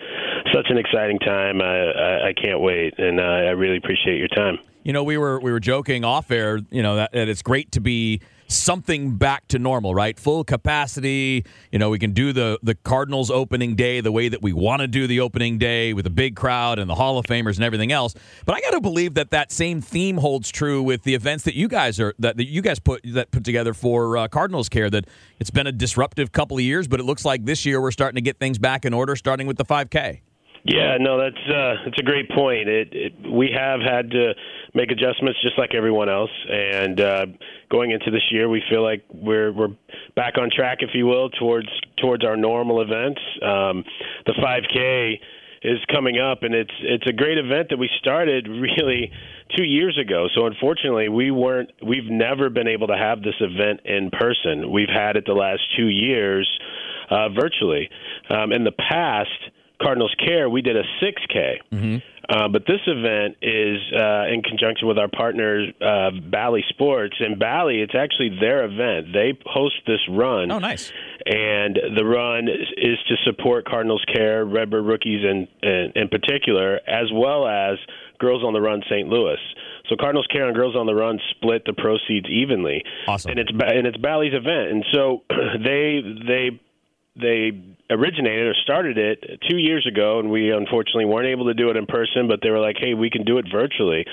such an exciting time. I, I, I can't wait, and uh, I really appreciate your time. You know, we were we were joking off air, you know, that, that it's great to be something back to normal, right? Full capacity. You know, we can do the, the Cardinals opening day the way that we want to do the opening day with a big crowd and the Hall of Famers and everything else. But I got to believe that that same theme holds true with the events that you guys are that, that you guys put that put together for uh, Cardinals Care. That it's been a disruptive couple of years, but it looks like this year we're starting to get things back in order, starting with the five K. Yeah, no, that's uh, that's a great point. It, it we have had to make adjustments just like everyone else, and uh, going into this year, we feel like we're we're back on track, if you will, towards towards our normal events. Um, the five K is coming up, and it's it's a great event that we started really two years ago. So unfortunately, we weren't we've never been able to have this event in person. We've had it the last two years uh, virtually. Um, in the past, Cardinals Care, we did a six K. Mm-hmm. Uh, but this event is uh, in conjunction with our partner, uh, Bally Sports. And Bally, it's actually their event. They host this run. Oh, nice. And the run is, is to support Cardinals Care, Redbird Rookies in, in, in particular, as well as Girls on the Run Saint Louis. So Cardinals Care and Girls on the Run split the proceeds evenly. Awesome. And it's, and it's Bally's event. And so they they... They originated or started it two years ago, and we unfortunately weren't able to do it in person, but they were like, hey, we can do it virtually.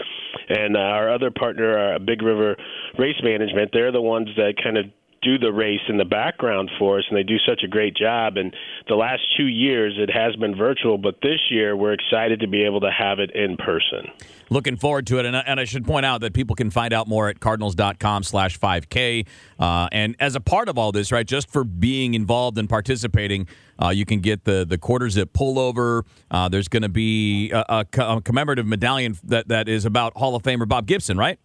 And uh, our other partner, uh, Big River Race Management, they're the ones that kind of do the race in the background for us, and they do such a great job. And the last two years, it has been virtual, but this year, we're excited to be able to have it in person. Looking forward to it, and I, and I should point out that people can find out more at cardinals.com slash 5K. Uh, and as a part of all this, right, just for being involved and participating, uh, you can get the, the quarter zip pullover. Uh, there's going to be a, a, co- a commemorative medallion that, that is about Hall of Famer Bob Gibson, right?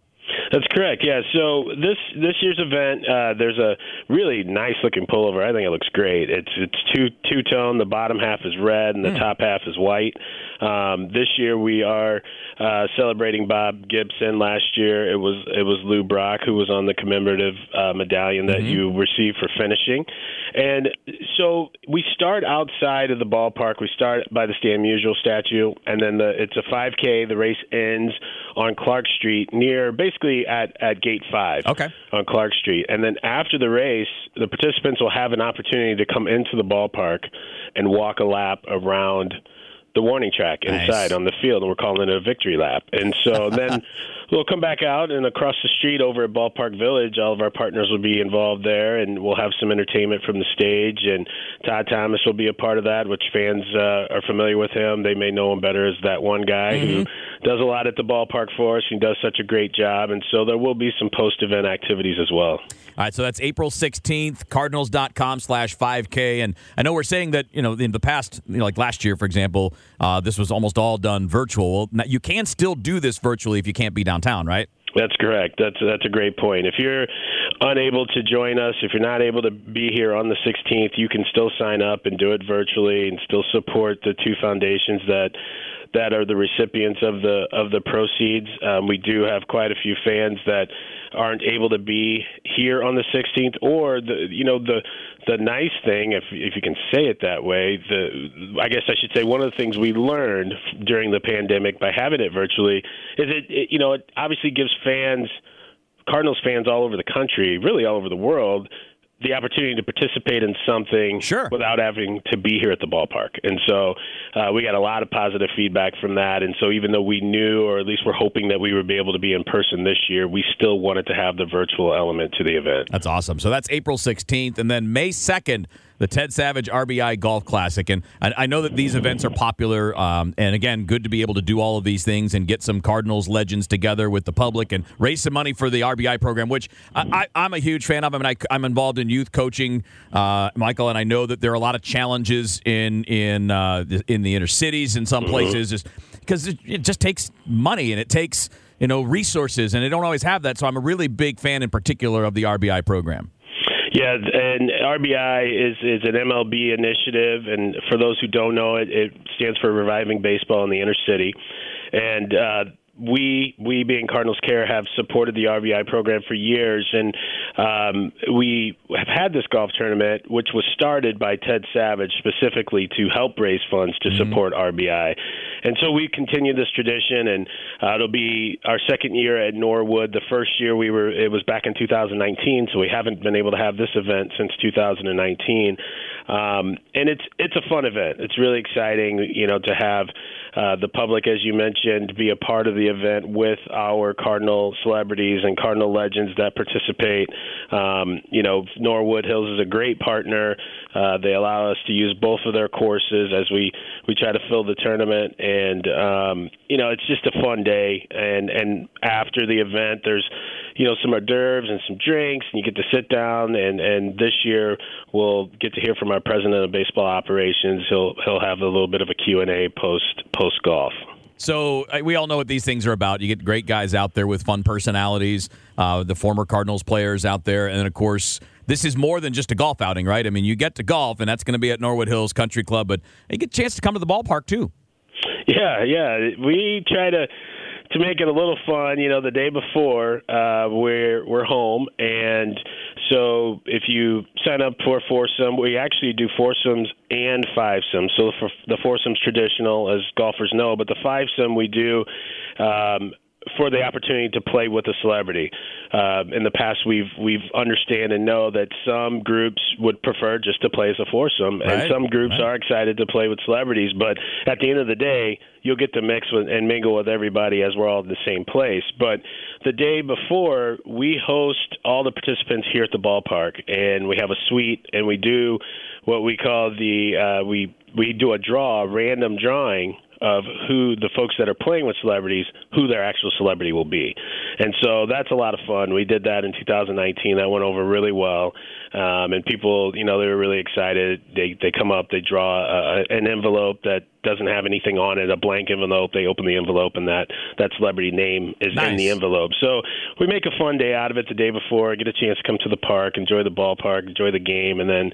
That's correct, yeah. So this this year's event, uh, there's a really nice-looking pullover. I think it looks great. It's it's two, two-tone. The bottom half is red, and the mm. top half is white. Um, this year we are uh, celebrating Bob Gibson. Last year it was it was Lou Brock, who was on the commemorative uh, medallion that mm-hmm. you received for finishing. And so we start outside of the ballpark. We start by the Stan Musial statue, and then the, it's a five K. The race ends on Clark Street near basically At, at Gate five okay. on Clark Street. And then after the race, the participants will have an opportunity to come into the ballpark and walk a lap around the warning track inside nice. on the field, and we're calling it a victory lap. And so then we'll come back out, and across the street over at Ballpark Village, all of our partners will be involved there, and we'll have some entertainment from the stage, and Todd Thomas will be a part of that, which fans uh, are familiar with him. They may know him better as that one guy mm-hmm. who does a lot at the ballpark for us and does such a great job, and so there will be some post-event activities as well. All right, so that's April sixteenth, cardinals dot com slash five K, and I know we're saying that, you know, in the past, you know, like last year, for example, uh, this was almost all done virtual. Now, you can still do this virtually if you can't be downtown, right? That's correct. That's that's a great point. If you're unable to join us, if you're not able to be here on the sixteenth, you can still sign up and do it virtually and still support the two foundations that that are the recipients of the of the proceeds. Um, we do have quite a few fans that aren't able to be here on the sixteenth, or the you know the the nice thing, if if you can say it that way, the I guess I should say one of the things we learned during the pandemic by having it virtually is it, it you know it obviously gives fans, Cardinals fans all over the country, really all over the world, the opportunity to participate in something sure. without having to be here at the ballpark. And so uh, we got a lot of positive feedback from that. And so even though we knew, or at least we're hoping that we would be able to be in person this year, we still wanted to have the virtual element to the event. That's awesome. So that's April sixteenth. And then May second, the Ted Savage R B I Golf Classic. And I know that these events are popular. Um, and again, good to be able to do all of these things and get some Cardinals legends together with the public and raise some money for the R B I program, which I, I, I'm a huge fan of. I mean, I, I'm involved in youth coaching, uh, Michael, and I know that there are a lot of challenges in in uh, in the inner cities in some places, just because it, it just takes money and it takes you know resources, and they don't always have that. So I'm a really big fan, in particular, of the R B I program. Yeah, and R B I is, is an M L B initiative, and for those who don't know it, it stands for Reviving Baseball in the Inner City. And uh, we, we being Cardinals Care, have supported the R B I program for years, and um, we have had this golf tournament, which was started by Ted Savage specifically to help raise funds to mm-hmm. support R B I. And so we continue this tradition, and uh, it'll be our second year at Norwood. The first year we were, it was back in two thousand nineteen, so we haven't been able to have this event since two thousand nineteen. Um, and it's it's a fun event. It's really exciting, you know, to have uh, the public, as you mentioned, be a part of the event with our Cardinal celebrities and Cardinal legends that participate. Um, you know, Norwood Hills is a great partner. Uh, they allow us to use both of their courses as we, we try to fill the tournament. And, um, you know, it's just a fun day. And, and after the event, there's, you know, some hors d'oeuvres and some drinks, and you get to sit down. And, and this year we'll get to hear from our president of baseball operations. He'll he'll have a little bit of a Q and A post, post-golf. So we all know what these things are about. You get great guys out there with fun personalities, uh, the former Cardinals players out there. And, then of course, this is more than just a golf outing, right? I mean, you get to golf, and that's going to be at Norwood Hills Country Club. But you get a chance to come to the ballpark, too. Yeah, yeah. We try to to make it a little fun. You know, the day before, uh, we're, we're home, and so if you sign up for foursome, we actually do foursomes and fivesomes. So for the foursome's traditional, as golfers know, but the fivesome we do um, for the opportunity to play with a celebrity. Uh, in the past, we've we've understand and know that some groups would prefer just to play as a foursome, right, and some groups right. are excited to play with celebrities. But at the end of the day, you'll get to mix with and mingle with everybody as we're all in the same place. But the day before, we host all the participants here at the ballpark, and we have a suite, and we do what we call the uh, we we do a draw, a random drawing of who the folks that are playing with celebrities, who their actual celebrity will be. And so that's a lot of fun. We did that in two thousand nineteen. That went over really well. Um, and people, you know, they were really excited. They they come up, they draw uh, an envelope that doesn't have anything on it, a blank envelope. They open the envelope, and that, that celebrity name is nice. in the envelope. So we make a fun day out of it the day before, get a chance to come to the park, enjoy the ballpark, enjoy the game, and then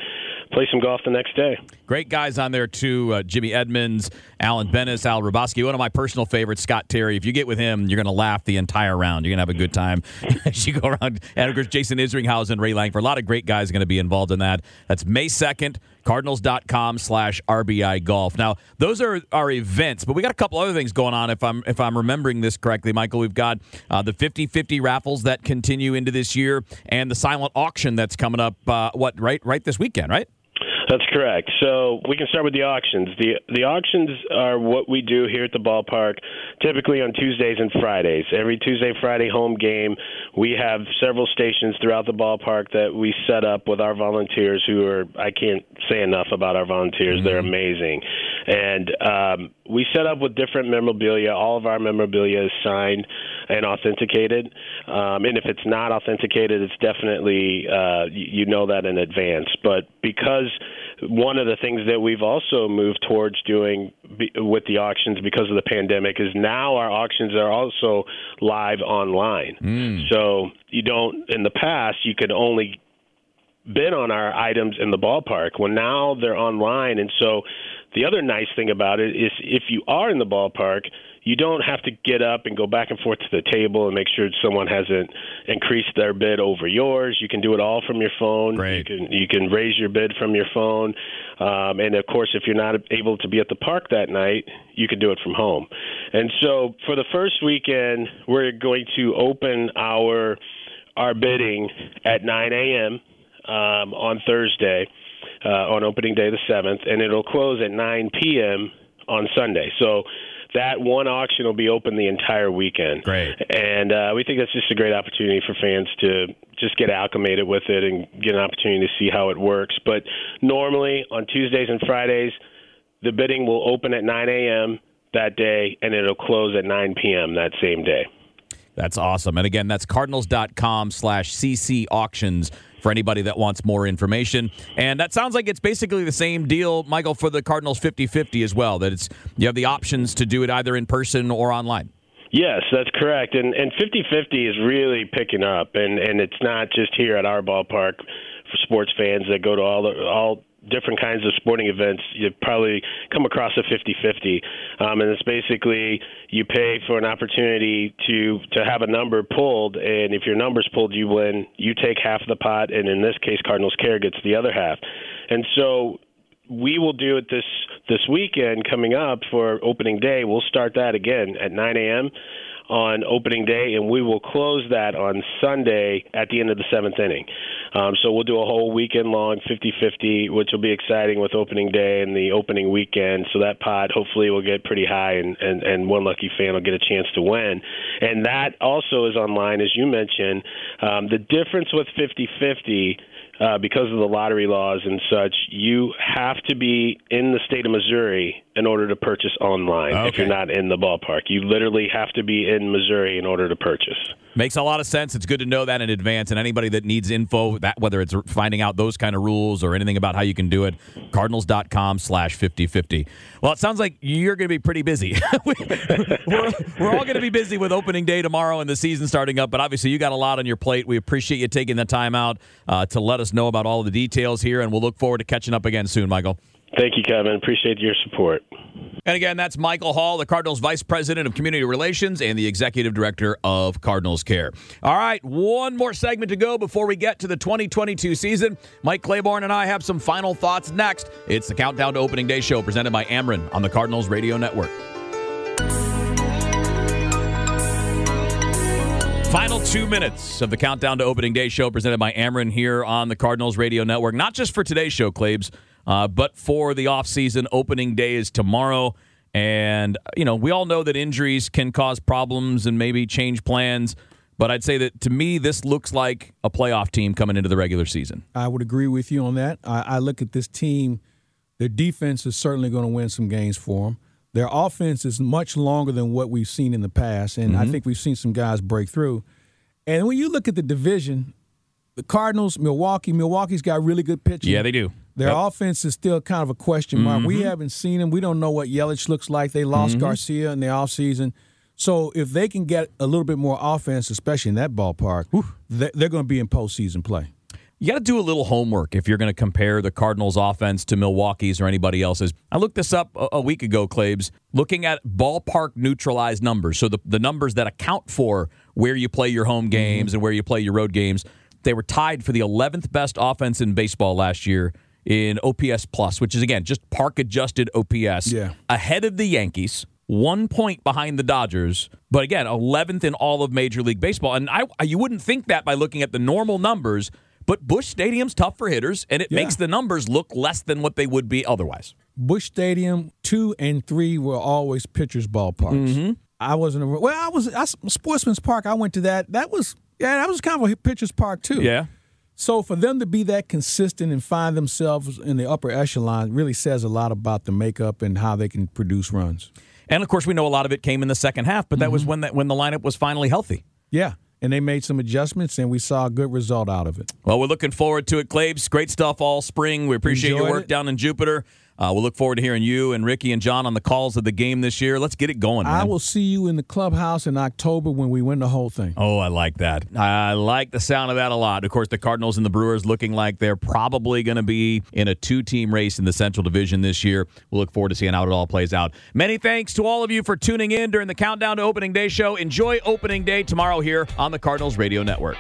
play some golf the next day. Great guys on there, too. Uh, Jimmy Edmonds, Alan Bennis, Al Roboski. One of my personal favorites, Scott Terry. If you get with him, you're going to laugh the entire round. You're going to have a good time as you go around. And, of course, Jason Isringhausen, Ray Langford. A lot of great guys are going to be involved in that. That's May second. Cardinals dot com slash R B I golf. Now, those are our events, but we got a couple other things going on, if I'm if I'm remembering this correctly, Michael. We've got uh, the fifty-fifty raffles that continue into this year, and the silent auction that's coming up, uh, what, right right this weekend, right? That's correct. So we can start with the auctions. The the auctions are what we do here at the ballpark, typically on Tuesdays and Fridays. Every Tuesday, Friday home game, we have several stations throughout the ballpark that we set up with our volunteers who are, I can't say enough about our volunteers. Mm-hmm. They're amazing. And um, we set up with different memorabilia. All of our memorabilia is signed and authenticated. Um, and if it's not authenticated, it's definitely, uh, you know that in advance. But because one of the things that we've also moved towards doing be- with the auctions because of the pandemic is now our auctions are also live online. Mm. So you don't, in the past, you could only bid on our items in the ballpark. Well, now they're online. And so the other nice thing about it is if you are in the ballpark, you don't have to get up and go back and forth to the table and make sure someone hasn't increased their bid over yours. You can do it all from your phone. Great. You can you can raise your bid from your phone. Um, and, of course, if you're not able to be at the park that night, you can do it from home. And so for the first weekend, we're going to open our our bidding at nine a.m. Um, on Thursday, uh, on opening day the seventh, and it'll close at nine p.m. on Sunday. So that one auction will be open the entire weekend. Great. And uh, we think that's just a great opportunity for fans to just get acclimated with it and get an opportunity to see how it works. But normally on Tuesdays and Fridays, the bidding will open at nine a.m. that day, and it'll close at nine p.m. that same day. That's awesome. And again, that's cardinals.com slash cc auctions for anybody that wants more information. And that sounds like it's basically the same deal, Michael, for the Cardinals fifty-fifty as well, that it's you have the options to do it either in person or online. Yes, that's correct. And and fifty-fifty is really picking up, and, and it's not just here at our ballpark. For sports fans that go to all the, all different kinds of sporting events, you probably come across a fifty-fifty. Um, and it's basically you pay for an opportunity to, to have a number pulled, and if your number's pulled, you win. You take half the pot, and in this case, Cardinals Care gets the other half. And so we will do it this, this weekend coming up for opening day. We'll start that again at nine a.m. on opening day, and we will close that on Sunday at the end of the seventh inning. Um, so we'll do a whole weekend-long fifty-fifty, which will be exciting with opening day and the opening weekend. So that pot hopefully will get pretty high, and, and, and one lucky fan will get a chance to win. And that also is online, as you mentioned. Um, the difference with fifty-fifty, uh, because of the lottery laws and such, you have to be in the state of Missouri in order to purchase online. Okay. If you're not in the ballpark, you literally have to be in Missouri in order to purchase. Makes a lot of sense. It's good to know that in advance. And anybody that needs info, that whether it's finding out those kind of rules or anything about how you can do it, cardinals.com slash 5050. Well, it sounds like you're going to be pretty busy. we're, we're all going to be busy with opening day tomorrow and the season starting up, but obviously you got a lot on your plate. We appreciate you taking the time out uh, to let us know about all the details here, and we'll look forward to catching up again soon, Michael. Thank you, Kevin. Appreciate your support. And again, that's Michael Hall, the Cardinals Vice President of Community Relations and the Executive Director of Cardinals Care. All right, one more segment to go before we get to the twenty twenty-two season. Mike Claiborne and I have some final thoughts next. It's the Countdown to Opening Day show presented by Ameren on the Cardinals Radio Network. Final two minutes of the Countdown to Opening Day show presented by Ameren here on the Cardinals Radio Network. Not just for today's show, Claibs, uh, but for the offseason. Opening day is tomorrow. And, you know, we all know that injuries can cause problems and maybe change plans. But I'd say that, to me, this looks like a playoff team coming into the regular season. I would agree with you on that. I, I look at this team. Their defense is certainly going to win some games for them. Their offense is much longer than what we've seen in the past, and mm-hmm. I think we've seen some guys break through. And when you look at the division, the Cardinals, Milwaukee, Milwaukee's got really good pitching. Yeah, they do. Their yep. offense is still kind of a question mark. Mm-hmm. We haven't seen them. We don't know what Yelich looks like. They lost mm-hmm. Garcia in the offseason. So if they can get a little bit more offense, especially in that ballpark, Whew. they're going to be in postseason play. You got to do a little homework if you're going to compare the Cardinals' offense to Milwaukee's or anybody else's. I looked this up a, a week ago, Claibs, looking at ballpark neutralized numbers. So the, the numbers that account for where you play your home games and where you play your road games, they were tied for the eleventh best offense in baseball last year in O P S plus, which is, again, just park-adjusted O P S, yeah. ahead of the Yankees, one point behind the Dodgers, but, again, eleventh in all of Major League Baseball. And I, you wouldn't think that by looking at the normal numbers, but Busch Stadium's tough for hitters, and it yeah. makes the numbers look less than what they would be otherwise. Busch Stadium two and three were always pitchers' ballparks. Mm-hmm. I wasn't. A, well, I was. I, Sportsman's Park. I went to that. That was. Yeah, that was kind of a pitchers' park too. Yeah. So for them to be that consistent and find themselves in the upper echelon really says a lot about the makeup and how they can produce runs. And, of course, we know a lot of it came in the second half, but that mm-hmm. was when that when the lineup was finally healthy. Yeah, and they made some adjustments, and we saw a good result out of it. Well, we're looking forward to it, Claves. Great stuff all spring. We appreciate Enjoyed your work it. down in Jupiter. Uh, we'll look forward to hearing you and Ricky and John on the calls of the game this year. Let's get it going, man. I will see you in the clubhouse in October when we win the whole thing. Oh, I like that. I like the sound of that a lot. Of course, the Cardinals and the Brewers looking like they're probably going to be in a two-team race in the Central Division this year. We'll look forward to seeing how it all plays out. Many thanks to all of you for tuning in during the Countdown to Opening Day show. Enjoy Opening Day tomorrow here on the Cardinals Radio Network.